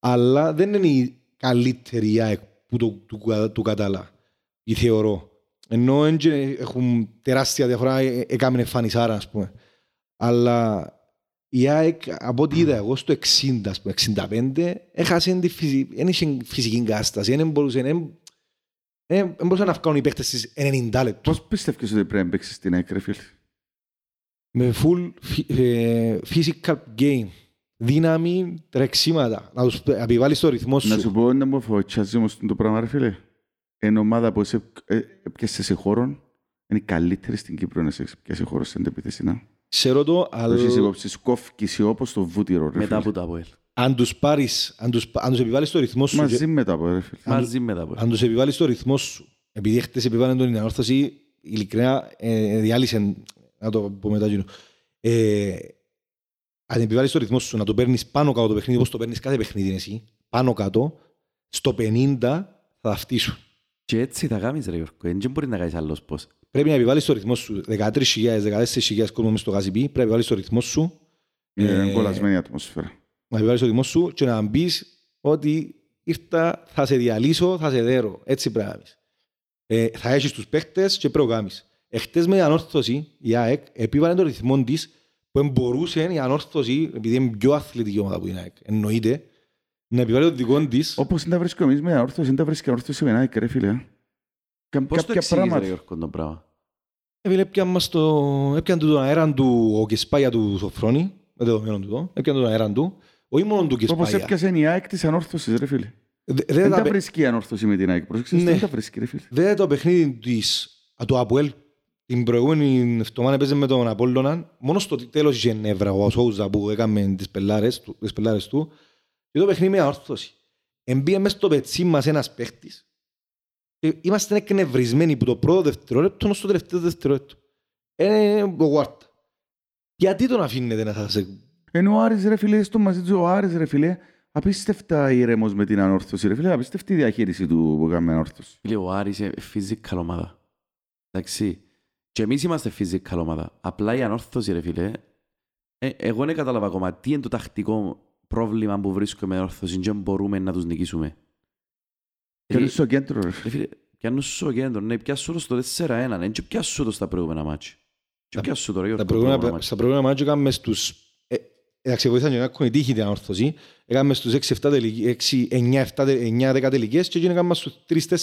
Αλλά δεν είναι η καλύτερη η ΑΕΚ του Καταλά, η θεωρώ. Ενώ έχουν τεράστια διαφορά, έκαμε εμφανισάρα, ας πούμε. Αλλά η ΑΕΚ, από ό,τι είδα εγώ, στο 60, ας πούμε, 65, έχασε φυσική κατάσταση. Δεν μπορούσαν να βγάλουν οι παίκτες στις 90 λεπτά. Πώς πιστεύεις ότι πρέπει να παίξεις στην ΑΕΚ, ρε φίλε? Με full physical game. Δύναμη, τρεξίματα. Να τους επιβάλλεις το ρυθμό σου. Να σου πω, να μου φοβάτσιαζε όμως το πράγμα, ρε φίλε. Εν ομάδα που έπιασε σε χώρο, είναι η καλύτερη στην Κύπρο να σε έπιασε χώρο στην αντεπιθεσινά. Σε ρωτώ, αλλά... Έχεις υπόψη σκόφκηση όπως το βούτυρο, ρε. Μετά από τα ΑΠΟΕΛ. Αν τους πάρεις, αν τους επιβάλλεις το ρυθμό σου... Μαζί με τα ΑΠΟΕΛ, ρε φίλε. Μαζί με τα ΑΠΟΕΛ. Αν τους επιβάλλεις το ρυθμό σου, επειδή χτες επιβάλλαν τον Ανόρθωση, ειλικρινά διάλυσαν, να το πω μετά γίνω. Αν επιβάλλεις το ρυθμό σου, να το παίρνεις πάνω κάτω το παιχνίδι, όπως το παίρνεις κάθε παιχνίδι εσύ, πάνω κάτω, στο 50 θα αυτήσουν. Και έτσι θα κάνεις, ρε Γιώργο, δεν μπορεί να κάνεις άλλος πώς. Πρέπει να επιβάλλεις το ρυθμό σου. 13.000, 14.000 κόσμο μες στο γαζιπί, πρέπει να επιβάλλεις το ρυθμό σου. Είναι κολλασμένη ατμόσφαιρα. Να επιβάλλεις το ρυθμό σου και να μπεις ότι ήρθα, θα σε διαλύσω, θα σε δέρω. Έτσι πρέπει να κάνεις. Θα έχεις τους παίχτες και πρέπει να κάνεις. Εχτες με την Ανόρθωση, η ΑΕΚ επίβαλε τον ρυθμό της που μπορούσε η Ανόρθωση, επειδή είναι πιο αθλητική ομάδα που είναι η ΑΕΚ, εννοείται. Να επιβάλλει το δικό της. Όπως είναι τα βρίσκω εμείς με Ανόρθωση, είναι τα βρίσκει Ανόρθωση με ΑΕΚ, ρε φίλε. Πώς το εξήγησε, ρε Γιώργο, το πράγμα? Έπιαν τον αέραν του ο Κεσπάγια του Σοφρώνη, με δεδομένο του το, έπιαν τον αέραν του, όχι μόνο του Κεσπάγια. Όπως έπιασε η ΑΕΚ της Ανόρθωσης, ρε φίλε. Δεν τα βρίσκει η Ανόρθωση με την ΑΕΚ, προσέξτε, δεν τα βρίσκει, ρε φίλε. Δεν το παιχνίδι της, του ΑΠΟΕΛ, την προηγούμενη εβδομάδα έπαιζε με τον Απόλλωνα, μόνο στο τέλος της Γενέβρα, ο Σόουζα που έκαμε τις πελάρες του. Και το παιχνίδι με Ανόρθωση. Εμπήκε μέσα στο πετσί μας ένας παίχτης. Είμαστε εκνευρισμένοι από το πρώτο δευτερόλεπτο ως το τελευταίο δευτερόλεπτο. Ο Γουάρτα. Γιατί τον αφήνετε να σας... Ενώ ο Άρης, ρε φίλε, στο μαζί του, ο Άρης, ρε φίλε, απίστευτα ήρεμος με την Ανόρθωση, ρε φίλε, απίστευτη διαχείριση του που κάνουμε Ανόρθωση. Φίλε, ο Άρης είναι physical ομάδα. Εντάξει. Και εμείς είμαστε physical ομάδα. Απλά η Ανόρθωση, ρε φίλε, εγώ δεν κατάλαβα ακόμα τι είναι το τακτικό πρόβλημα που βρίσκουμε με Ανόρθωση και μπορούμε να τους νικήσουμε. Κέντρο στο κέντρο. πιάνουν σου το κέντρο, ναι, πιάσου το στο 4-1, ναι, και πιάσου το στα προηγούμενα μάτσια. Και πιάσου το, ρε Γιώργο. Στα προηγούμενα μάτσια έκαμε στους... Εντάξει, βοηθάνε και να έχουν τύχη την Ανόρθωση. Έκαμε στους 6-9-10 τελικές και έκαμε στους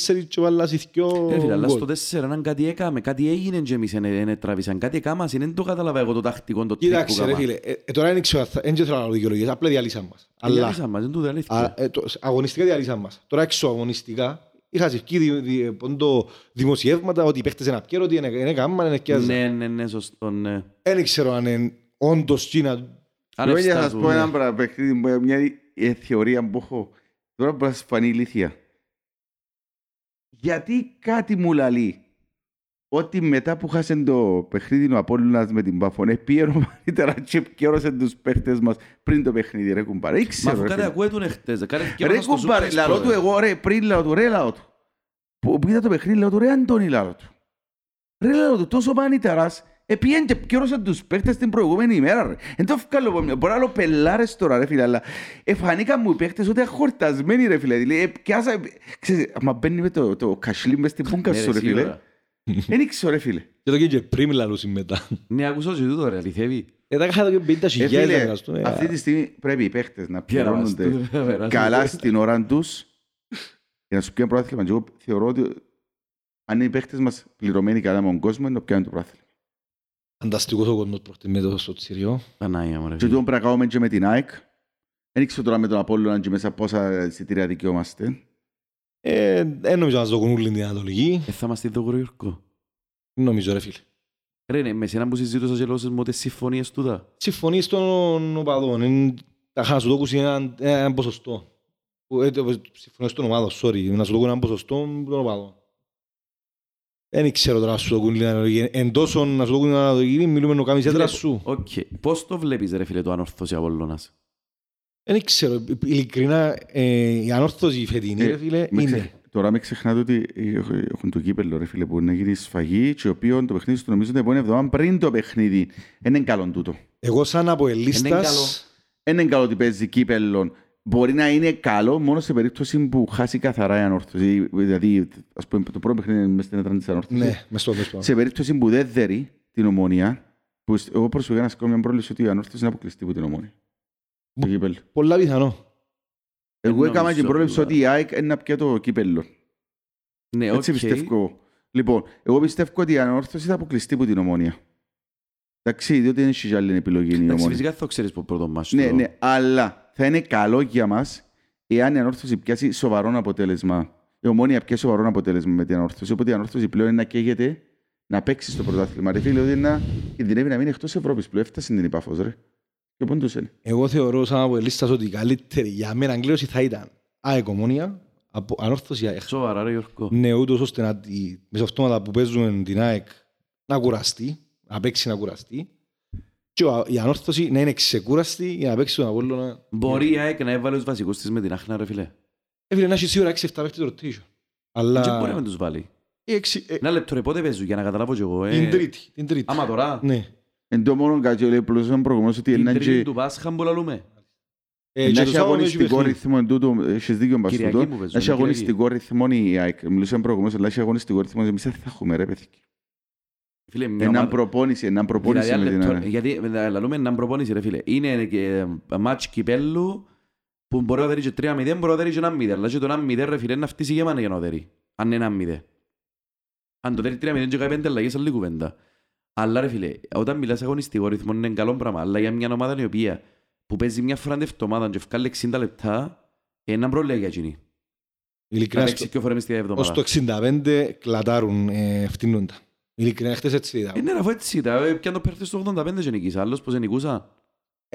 3-4 και βάλας ηθικιό... Ρε φίλε, αλλά στο 4-1 κάτι έκαμε, κάτι έγινε και εμείς δεν τραβήσαν, κάτι έκαμε, δεν το καταλαβαίνω εγώ το τακτικό, το τρίκο. Κοίταξε ρε φίλε, τώρα δεν ξέρω να λέω δικαιολογίες, απλά διαλύσαν μας. Διαλύσαν μας, δεν το διαλύθηκε. Αγωνιστικά διαλύσαν μας. Τώρα εξωαγωνιστικά. Είχα ζευκεί δημοσιεύματα ότι οι παίχτες είναι απκαίρω, ότι είναι γάμμα, είναι κιάζα. Ναι, σωστό, ναι. Δεν ξέρω αν είναι όντως Κίνα. Λόγια θα σας πω έναν παίχτη, μια θεωρία που έχω. Τώρα μπορεί να σας φανεί ηλίθεια. Γιατί κάτι μου λαλεί ότι μετά που χάσε το παιχνίδι ο Απόλλωνας με την Παφωνέ πήγαινε καλύτερα και επικαιρωσε τους παίχτες μας πριν το παιχνίδι, ρε κουμπάρε. Μα αφού κάτι ακούετουνε χτες, ρε κουμπάρε, λαλό του εγώ, ρε, πριν λαλό του, ρε λαλό του. Που πήγαινε το παιχνίδι, λαλό του, ρε Αντώνη λαλό του. Ρε λαλό του, τόσο μανίτερας, επήγαινε και επικαιρωσε τους παίχτες την προηγούμενη ημέρα, ρε. Εν το βγάλω από μια, μπορεί να λέω πελάρες τώρα, ρε φίλε, αλλά εφανήκαν μου οι παίχτες ότι αχορτασμένοι, ρε φίλε. Ξέρεις, μα μπαίνει με το κασλί μες στην πούγκα σου, ρε φίλε. Δεν ήξω ρε φίλε. Και το κέντρο πριν λαλούσι μετά. Ναι, ακούσω και τούτο ρε, αληθεύει. Τα κάτω και 50,000 να γραστούν. Αυτή τη στιγμή πρέπει οι παίχτες να πιερώνονται καλά στην ώρα τους. Για να σου πιάνε πρόθυμα και εγώ θεωρώ ότι αν είναι οι παίχτες μας πληρωμένοι καλά με τον κόσμο, να πιάνε το πρόθυμα. Φανταστικός ο κόσμος προχτή με το στο τσιριό. Πανάγια μου ρε φίλε. Και τούτο πρέπει να κάνουμε και με την ΑΕΚ. Δεν ήξω τώρα με τον Απόλλωνα και μέσα πόσα εισιτήρια δικαιόμαστε. Δεν νομίζω να μας δοκούν όλη την Ανατολική. Θα μας τη δω Γιώργο. Νομίζω ρε φίλε. Ρε, με σένα που συζήτησα και λόγωσες μου ότι συμφωνίες τούτα. Συμφωνίες των οπαδών. Τα χάσου είναι έναν ποσοστό. Συμφωνίες των ομάδων, sorry. Να σου δοκούν έναν ποσοστό των οπαδών. Δεν ξέρω τώρα να σου δοκούν την Ανατολική. Εν τόσο να σου δοκούν την Ανατολική μιλούμε να κάνεις έτρα σου. Πώς το βλέπεις ρε φίλε το Ανόρθωση Απόλλωνας? Δεν ξέρω, ειλικρινά, η Ανόρθωση φετινή, ρε φίλε, είναι. Τώρα μην ξεχνάτε ότι έχουν το κύπελλο, ρε φίλε, που να γίνει σφαγή και ο οποίος το παιχνίδι σου νομίζονται από εβδομάδα πριν το παιχνίδι. Είναι καλό τούτο. Εγώ σαν αποελίστας... Είναι καλό ότι παίζει κύπελλο. Μπορεί να είναι καλό μόνο σε περίπτωση που χάσει καθαρά η Ανόρθωση. Δηλαδή, ας πούμε, το πρώτο παιχνίδι είναι μέσα στην έτρανη της Ανόρθωσης. Ναι, μες στο. Σε περίπτωση που δεν δέρει την Ομόνια, που εγώ προσωπικά να σκέφτομαι μια πρόληψη ότι η Ανόρθωση είναι αποκλειστή από την Ομόνια. Πολλά πιθανό. Εγώ έκανα και πρόληψη ότι η ΑΕΚ είναι πια το κύπελλο. Ναι, έτσι πιστεύω. Λοιπόν, εγώ πιστεύω ότι η Ανόρθωση θα αποκλειστεί από την Ομόνια. Εντάξει, διότι δεν έχει άλλη επιλογή η Ομόνια. Φυσικά θα το ξέρεις από πρώτο μας. Ναι, αλλά θα είναι καλό για μας εάν η Ανόρθωση πιάσει σοβαρό αποτέλεσμα. Η Ομόνια πιάσει σοβαρό αποτέλεσμα με την Ανόρθωση. Οπότε η Ανόρθωση πλέον είναι να καίγεται να παίξει στο πρωτάθλημα. Ρε φίλε, ότι να κινδυνεύει να μείνει εκτός Ευρώπης πλέον. Έφτασε την Πάφος, ρε. Εγώ θεωρώ σαν αποελίστας ότι καλύτερη για μένα Αγγλίωση θα ήταν ΑΕΚ Ομόνια, Ανόρθωση ΑΕΚ. Σοβαρά ρε Γιώργο. Ναι, ούτως ώστε να, οι μεσοαυτόματα που παίζουν την ΑΕΚ να κουραστεί, να παίξει να κουραστεί και η Ανόρθωση να είναι ξεκούραστη για να παίξει τον Απόλλωνα. Μπορεί η ΑΕΚ να έβαλε τους βασικούς της με την Άχνα ρε φίλε. Έφυγε να έχει σίγουρα 6-7 παίχτες ρωτήσω. Αλλά... Και μπορεί να τους βάλει. Ένα λεπτό ρε πότε παίζουν για να καταλάβω κι εγώ. Την Τρίτη. Άμα τώρα. Ναι. Εν το μόνο κάτι, λέει πλούσαν προηγούμενος ότι είναι και... του Πάσχαν πολλαλούμε. Να έχει αγωνιστικό ρυθμό, έχεις δίκιο μπαστούτο, να έχει αγωνιστικό ρυθμό η ΑΕΚ. Μιλούσαν προηγούμενος, αλλά έχει αγωνιστικό ρυθμό, εμείς θα έχουμε ρε παιδική. Έναν προπόνηση, έναν προπόνηση με την ΑΕΚ. Γιατί, λαλούμε έναν προπόνηση ρε φίλε, είναι μάτς κυπέλλου που μπορεί να δέρει και 3-0, μπορεί να δέρει και 1-0, αλλά και το 1-0 ρε φίλε είναι αυτή η γεμάνα για να δέρει, αν είναι 1-0. Αν το δέρει 3-0 και κάνει 5 αλλαγές, άλλη κουβέντα. Αλλά ρε φίλε, όταν μιλάς αγωνιστικό ρυθμό είναι καλό πράγμα, αλλά για μια ομάδα η οποία που παίζει μια φορά την εβδομάδα και βγάλει 60 λεπτά, έναν προβλέα για εκείνη. Ειλικρινά, ως το 65 κλατάρουν φτύνοντα. Ειλικρινά, χτες έτσι ήταν. Είναι αφού έτσι ήταν, πιαν το πέρθες το 85 και νικήσα, άλλος πως δεν νικούσα.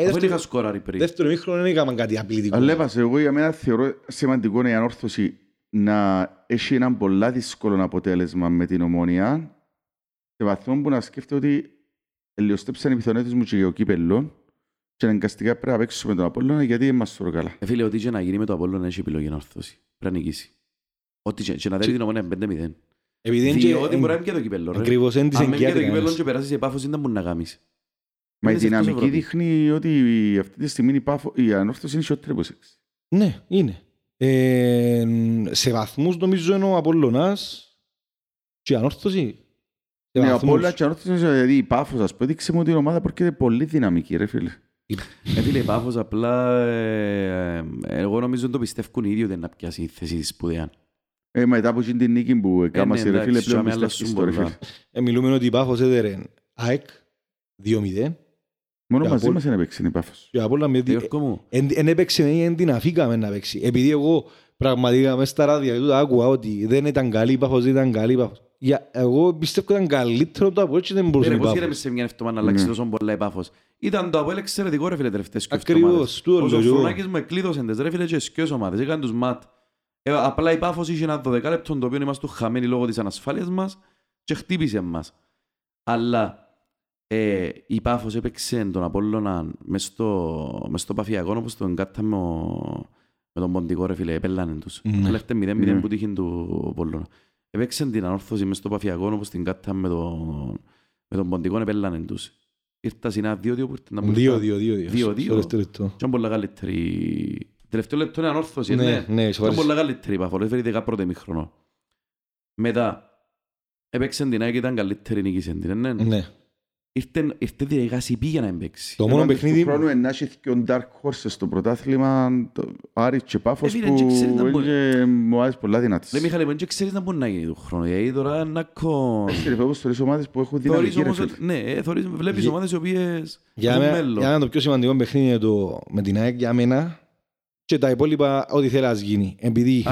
Αφού δεν είχα σκόραρει πριν. Δεύτερο μήχρονο δεν έκαναν κάτι απλητικό. Αλέπασε, εγώ για μένα θεωρώ σημαντικό η Ανόρθωση να έχει έναν πολλά δύσκολο αποτέλεσμα με την Ομόνια. Σε βαθμό που να σκέφτεται ότι ελιοστέψαν οι πιθανότητες μου και για ο κύπελλο και αναγκαστικά πρέπει να παίξω με τον Απόλλωνα γιατί μας το ροκαλά. Φίλε, ό,τι και να γίνει με τον Απόλλωνα έχει επιλογή να ορθώσει. Πρέπει να νικήσει. Ό,τι και να δέρει την Ομόνια 5-0. Διότι μπορεί να είναι και το κύπελλο. Ακριβώς, είναι της εγκιάτρικας. Αν είναι και το κύπελλο και περάσεις η Πάφος ήταν που να κάνεις. Μα η δυναμική δείχνει ότι αυτή τη στιγμή η Ανόρθωση είναι σιότερη από σεξ. Ναι, είναι. Σε βαθμού νομίζω είναι ο Απόλλωνας. Και η Ανόρθωση... Ναι, από όλα και η Ανόρθωση, δηλαδή η Πάφος, ας πω, έδειξε μου ότι η ομάδα προκείται πολύ δυναμική, ρε φίλε. Έφυλε η Πάφος, απλά εγώ νομίζω ότι το πιστεύουν οι ίδιοι ότι να πιάσει η θέση της σπουδαία. Μετά από την νίκη που κάμασε, ρε φίλε, πλέον πιστεύεις το, ρε φίλε. Μιλούμε ότι η Πάφος έδερε ΑΕΚ 2-0. Μόνο μαζί μας δεν έπαιξε η Πάφος. Εν έπαιξε ή εν την αφήκαμε να παίξει. Επειδή εγώ πραγματικά μέσα στα ράδια άκουγα ότι δεν ήταν καλή η Πάφος, δεν ήταν καλή η Πάφος. Εγώ πιστεύω ότι ήταν καλύτερο από το ΑΠΟΕΛ και δεν μπορούσε να υπάρχει. Πώς γύρεψε μια εβδομάδα να αλλάξει τόσο πολλά η Πάφος. Ήταν το ΑΠΟΕΛ εξαιρετικό, ρε φίλε, τελευταίες και εβδομάδες. Ο Σοφρωνάκης με κλείδωσε τις, ρε φίλε, και σκιές ομάδες. Έκανε τους ματ. Απλά η Πάφος είχε ένα 12 λεπτό το οποίο είμαστε χαμένοι λόγω της ανασφάλειας μας και χτύπησε μας. Αλλά η Πάφος έπαιξε τον Απόλλωνα μες στο παφιακό, όπως τον κάταμε με τον Ποντικό, ρε φίλε, επέλανε τους. Λέχτε 0-0 που τύχει του Απόλλωνα. Έπαιξε την Ανόρθωση μες στο παφιακό, όπως την κάταμε με τον Ποντικό, επέλανε τους. Ήρθα συνά 2-2 που ήρθαν. 2-2. Ήταν πολλά καλύτερη. Τελευταίο λεπτό είναι Ανόρθωση. Ήταν πολλά καλύτερη η Πάφος. Έφερε 10 πρώτη μήχρονο. Μετά έπαιξε την ΑΕΚ, ήταν καλύτερη, νίκησε την. Ήρθε διεγάση πήγε για να εμπαίξει. Το μόνο παιχνίδι του χρόνου ενάχει και ο Dark Horses στο πρωτάθλημα, Άρης και Πάφος, που είναι ομάδες πολλά δυνατές. Ρε Μιχάλη, δεν ξέρεις να μπορεί να γίνει του χρόνου. Γιατί τώρα να κον... Ρε φεύγω στορείς ομάδες που έχουν δυναμική, ρε φίλε. Ναι, βλέπεις ομάδες οι οποίες έχουν μέλλον. Για μένα το πιο σημαντικό παιχνίδι είναι το με την ΑΕΚ για μένα και τα υπόλοιπα ό,τι θέλει να γίνει. Επειδή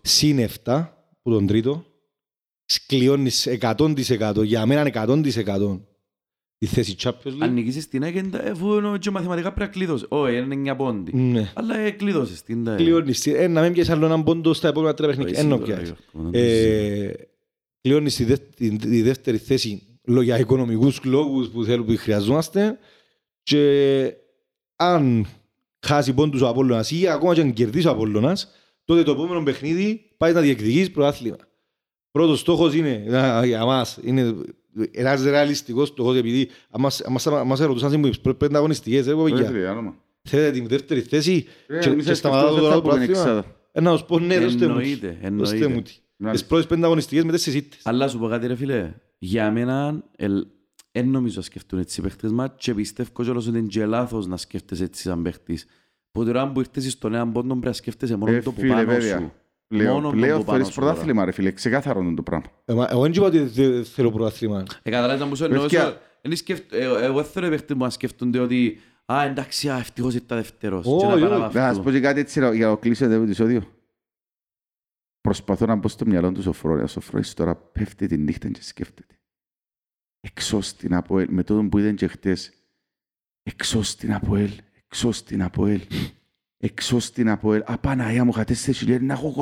συν 7 που τον τρίτο σκληρώνεις 100% για μένα 100%. Η θέση Champions League. Αν νικήσεις την Άγεντα, εφού και μαθηματικά πρέπει να κλείδωσε. Όχι, είναι 9 πόντι. Ναι. Αλλά κλείδωσες την Άγεντα. Κλειώνεις. Να μην πιέσεις άλλο έναν πόντο στα επόμενα τρία παιχνίδια. Ενώ πιάσεις. Κλειώνεις τη δεύτερη θέση για οικονομικούς λόγους που θέλουμε, χρειαζόμαστε. Και αν χάσει πόντους ο Απόλλωνας ή ακόμα και αν κερδίσει ο Απόλλωνας, τότε το επόμενο παιχνίδι πάει να διεκδικήσει πρωτάθλημα. Πρώτος στόχος είναι για μας. Ένας ρεαλιστικός στόχος, επειδή μας ερωτούσαν στις πέντε αγωνιστικές, θέλετε την δεύτερη θέση και σταματάω το άλλο πρόθυμα. Να τους πω ναι, δώστε μου τι. Τις πρώτες πέντε αγωνιστικές με τέσσερις ήττες. Αλλά σου πω κάτι, ρε φίλε, για μένα δεν νομίζω να σκεφτούν έτσι οι παίχτες μας και πιστεύω κιόλας ότι είναι και λάθος να σκέφτεσαι έτσι σαν παίχτης. Που τώρα που ήρθες στον έναν πόντο πρέπει να σκέφτεσαι μόνο το που πάνω σου. Λέω θέλεις πρωτάθλημα, ρε φίλε, ξεκάθαρο είναι το πράγμα. Εγώ δεν είπα ότι θέλω πρωτάθλημα. Καταλάβεις να μου σου εννοώ, εγώ θέλω οι παίχτες μου να σκέφτονται ότι «Α, εντάξει, ευτυχώς ήρθα δεύτερος». Να σας πω και κάτι έτσι για να κλείσω το επεισόδιο. Προσπαθώ να μπω στο μυαλό του Σοφρώνη. Ο Σοφρώνης τώρα πέφτει τη νύχτα και σκέφτεται. Εξώς την ΑΠΟΕΛ, με τούτον που ήταν και χτες. Εξώς την ΑΠΟΕΛ, εξώς την ΑΠΟΕΛ. Εξώς την ΑΠΟΕΛ, Παναγιά μου, είχα 4.000, να έχω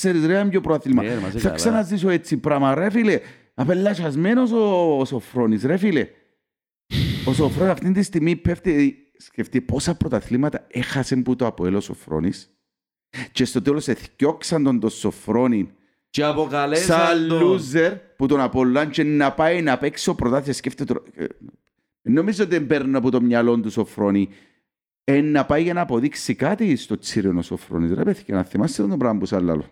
24, ρε, πιο προαθλήμα. Θα ξαναζήσω έτσι πράγμα, ρε φίλε. Απελασιασμένος ο Σοφρώνης, ρε φίλε. Ο Σοφρώνης αυτή τη στιγμή πέφτει, σκεφτεί πόσα πρωταθλήματα έχασε που το ΑΠΟΕΛ ο Σοφρώνης και στο τέλος εθιώξαν τον Σοφρώνη σαν λούζερ που τον απολάν και να πάει να παίξει ο πρωτάθλημα. Σκέφτεται, νομίζω ότι δεν παίρνω από το μυαλό του Σοφρώνη. Να πάει για να αποδείξει κάτι στο Τσίρινο Σοφρώνης, ρε παιδιά, να θυμάστε τον πράγμα που σ' άλλο.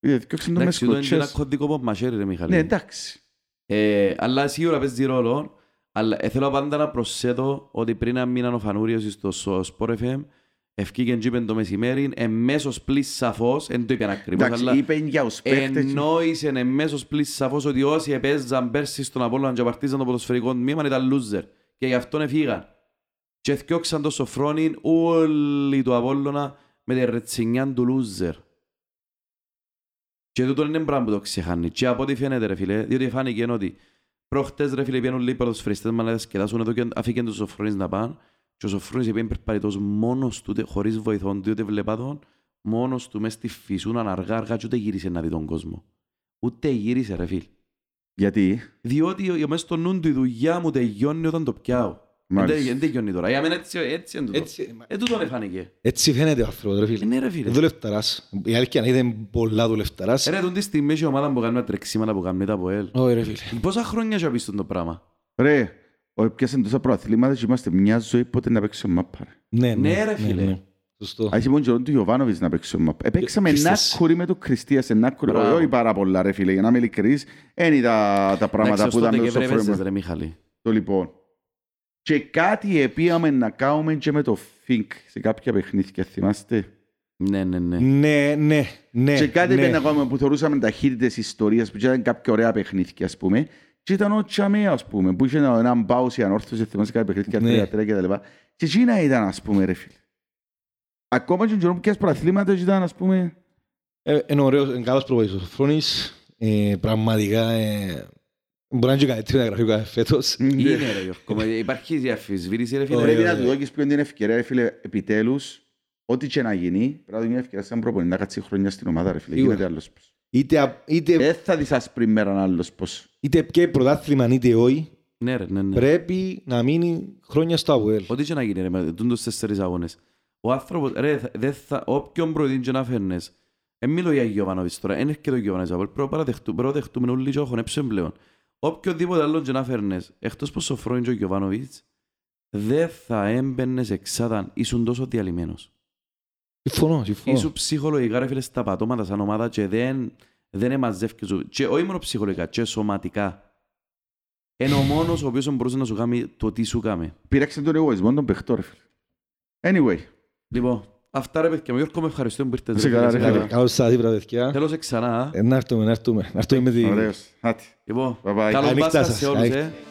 Εντάξει, εδώ είναι ένα κωδικό που μαχαίρει, ρε Μιχαλή. Ναι, εντάξει. Αλλά σίγουρα παίζει ρόλο, αλλά θέλω πάντα να προσθέτω ότι πριν να μείναν ο Φανούριος στο Sport FM, ευκήκεν και είπεν το μεσημέρι, εμέσως πλής σαφώς, δεν το είπαν ακριβώς, αλλά εννοείσεν εμέσως πλής σαφώς ότι όσοι επέζαν πέρσι στον Απόλλωνα και παρτίζαν το ποδοσφαιρικό τμήμα ήταν loser και γι' αυτόν έφυγαν. Και έφτιαξαν το Σοφρόνιν όλοι του Απόλλωνα με τη ρετσινιά του λούζερ. Και τούτο είναι πράγμα που το ξεχάνει. Και από ό,τι φαίνεται, ρε φίλε, διότι φάνηκε ότι προχτές, ρε φίλε, πιένουν λίγο πρωτοσφαιριστές μας να διασκεδάσουν εδώ και αφήκαν τους Σοφρόνις να πάνε και ο Σοφρόνις πήγαινε περπατητός μόνος του, χωρίς βοηθόν, διότι βλέπα τον μόνος του μες στη φυσούνα αργά-αργά και ούτε γύρισε να δει τον κόσμο. Ούτε γύρισε, ρε φίλε. Γιατί? Διότι μέσα στο νου του η δουλειά μου τελειώνει όταν το πιάω. Δεν τελειώνει τώρα. Για μένα έτσι είναι τούτο. Έτσι φαίνεται ο άνθρωπος, ρε φίλε. Είναι ρε φίλε. Δουλευταράς. Η αλήθεια είναι πολλά δουλευταράς. Ρε τον τη στιγμή και η ομάδα που κάνει τρεξίματα που κάνει τα ΑΠΟΕΛ. Όχι ρε φίλε. Πόσα χρόνια σου πείστον το πράγμα. Ρε, πιάσαν τόσα προαθλήματα και είμαστε μια ζωή πότε να παίξουμε μάπα. Ναι ρε φίλε. Έχει μόνο γερόν του Γιοβάνοβιτς να παίξουμε. Παίξαμε νάκκουρι με τον Κριστίας, νάκκουρι. Όχι πάρα πολλά ρε φίλε, για να είμαι ειλικρής. Είναι τα πράγματα που ήταν με το Σοφρώνη. Το λοιπόν. Και κάτι επίαμε να κάνουμε και με το Φινκ σε κάποια παιχνίδια, θυμάστε. Ναι. Και κάτι επίαμε να κάνουμε που θεωρούσαμε ταχύτητες ιστορίας, που ήταν κάποια ωραία παιχνίδια, ας πούμε. Και ήταν ο Τσαμέα, ας πούμε, που είχε έναν πάωση Ανόρθωση, θυμάστε κάποια παιχνίδια, 3-3 κτλ. Και εκείνα ήταν, ας πούμε, ρε φίλε. Ακόμα και γεροπικές προαθλήματες ήταν, ας πούμε... Είναι ωραίος, είναι καλός προβολής ο Σοφρώνης. Πραγματικά... Μπορεί να είναι και καλύτερη να γραφεί κάθε φέτος. Είναι ρε Γιώργο, υπάρχει διαφυσβήτηση ρε φίλε. Πρέπει να του δώκεις πλέον την ευκαιρία ρε φίλε, επιτέλους, ό,τι και να γίνει, πρέπει να δει μια ευκαιρία σαν προπονητή, να κάτσει χρόνια στην ομάδα ρε φίλε, γίνεται άλλος πώς. Δεν θα δεις άσπρη μέρα άλλος πώς. Είτε πια πρωτάθλημα είτε όχι. Πρέπει να μείνει χρόνια στο ΑΠΟΕΛ. Ό,τι και να γίνει ρε, με τους τέσσερις αγώνες. Ο άνθρωπος, ρε, όποιον προηγήν και να φέρνες, μιλώ για Γιωβάνοβιτς τώρα, είναι και το Γιωβάνοβιτς, πρέπει να δεχτούμε όλοι και όχον έψεν πλέον. Οποιοδήποτε άλλον και να φέρνες, εκτός πως ο Σοφρώνης και ο Γιωβάνοβιτς, δεν θα έμπαινες εξάδαν, ήσουν τόσο διαλυμένος. Συμφωνώ. Ήσουν ψυχολογικά, ρε φίλε, στα πατώματα σαν ομάδα και δεν εμαζεύκες, και όχι μόνο ψυχολογικά, και σωματικά. Είναι ο μόνος ο οποίος μπορούσε να σου κάνει το τι σου κάνει. Πήραξε τον εγωισμό τον παιχτό, ρε φίλε. Anyway. Λοιπόν, αυτά ρε παιδιά μου, Γιώργο, με ευχαριστώ που ήρθες. Σε καλά ρε παιδιά. Καλώς σας είπα παιδιά. Θέλω σε ξανά. Να έρθουμε με τη... Ωραίος. Άτι. Λοιπόν, καλώς Πάσχα σε όλους.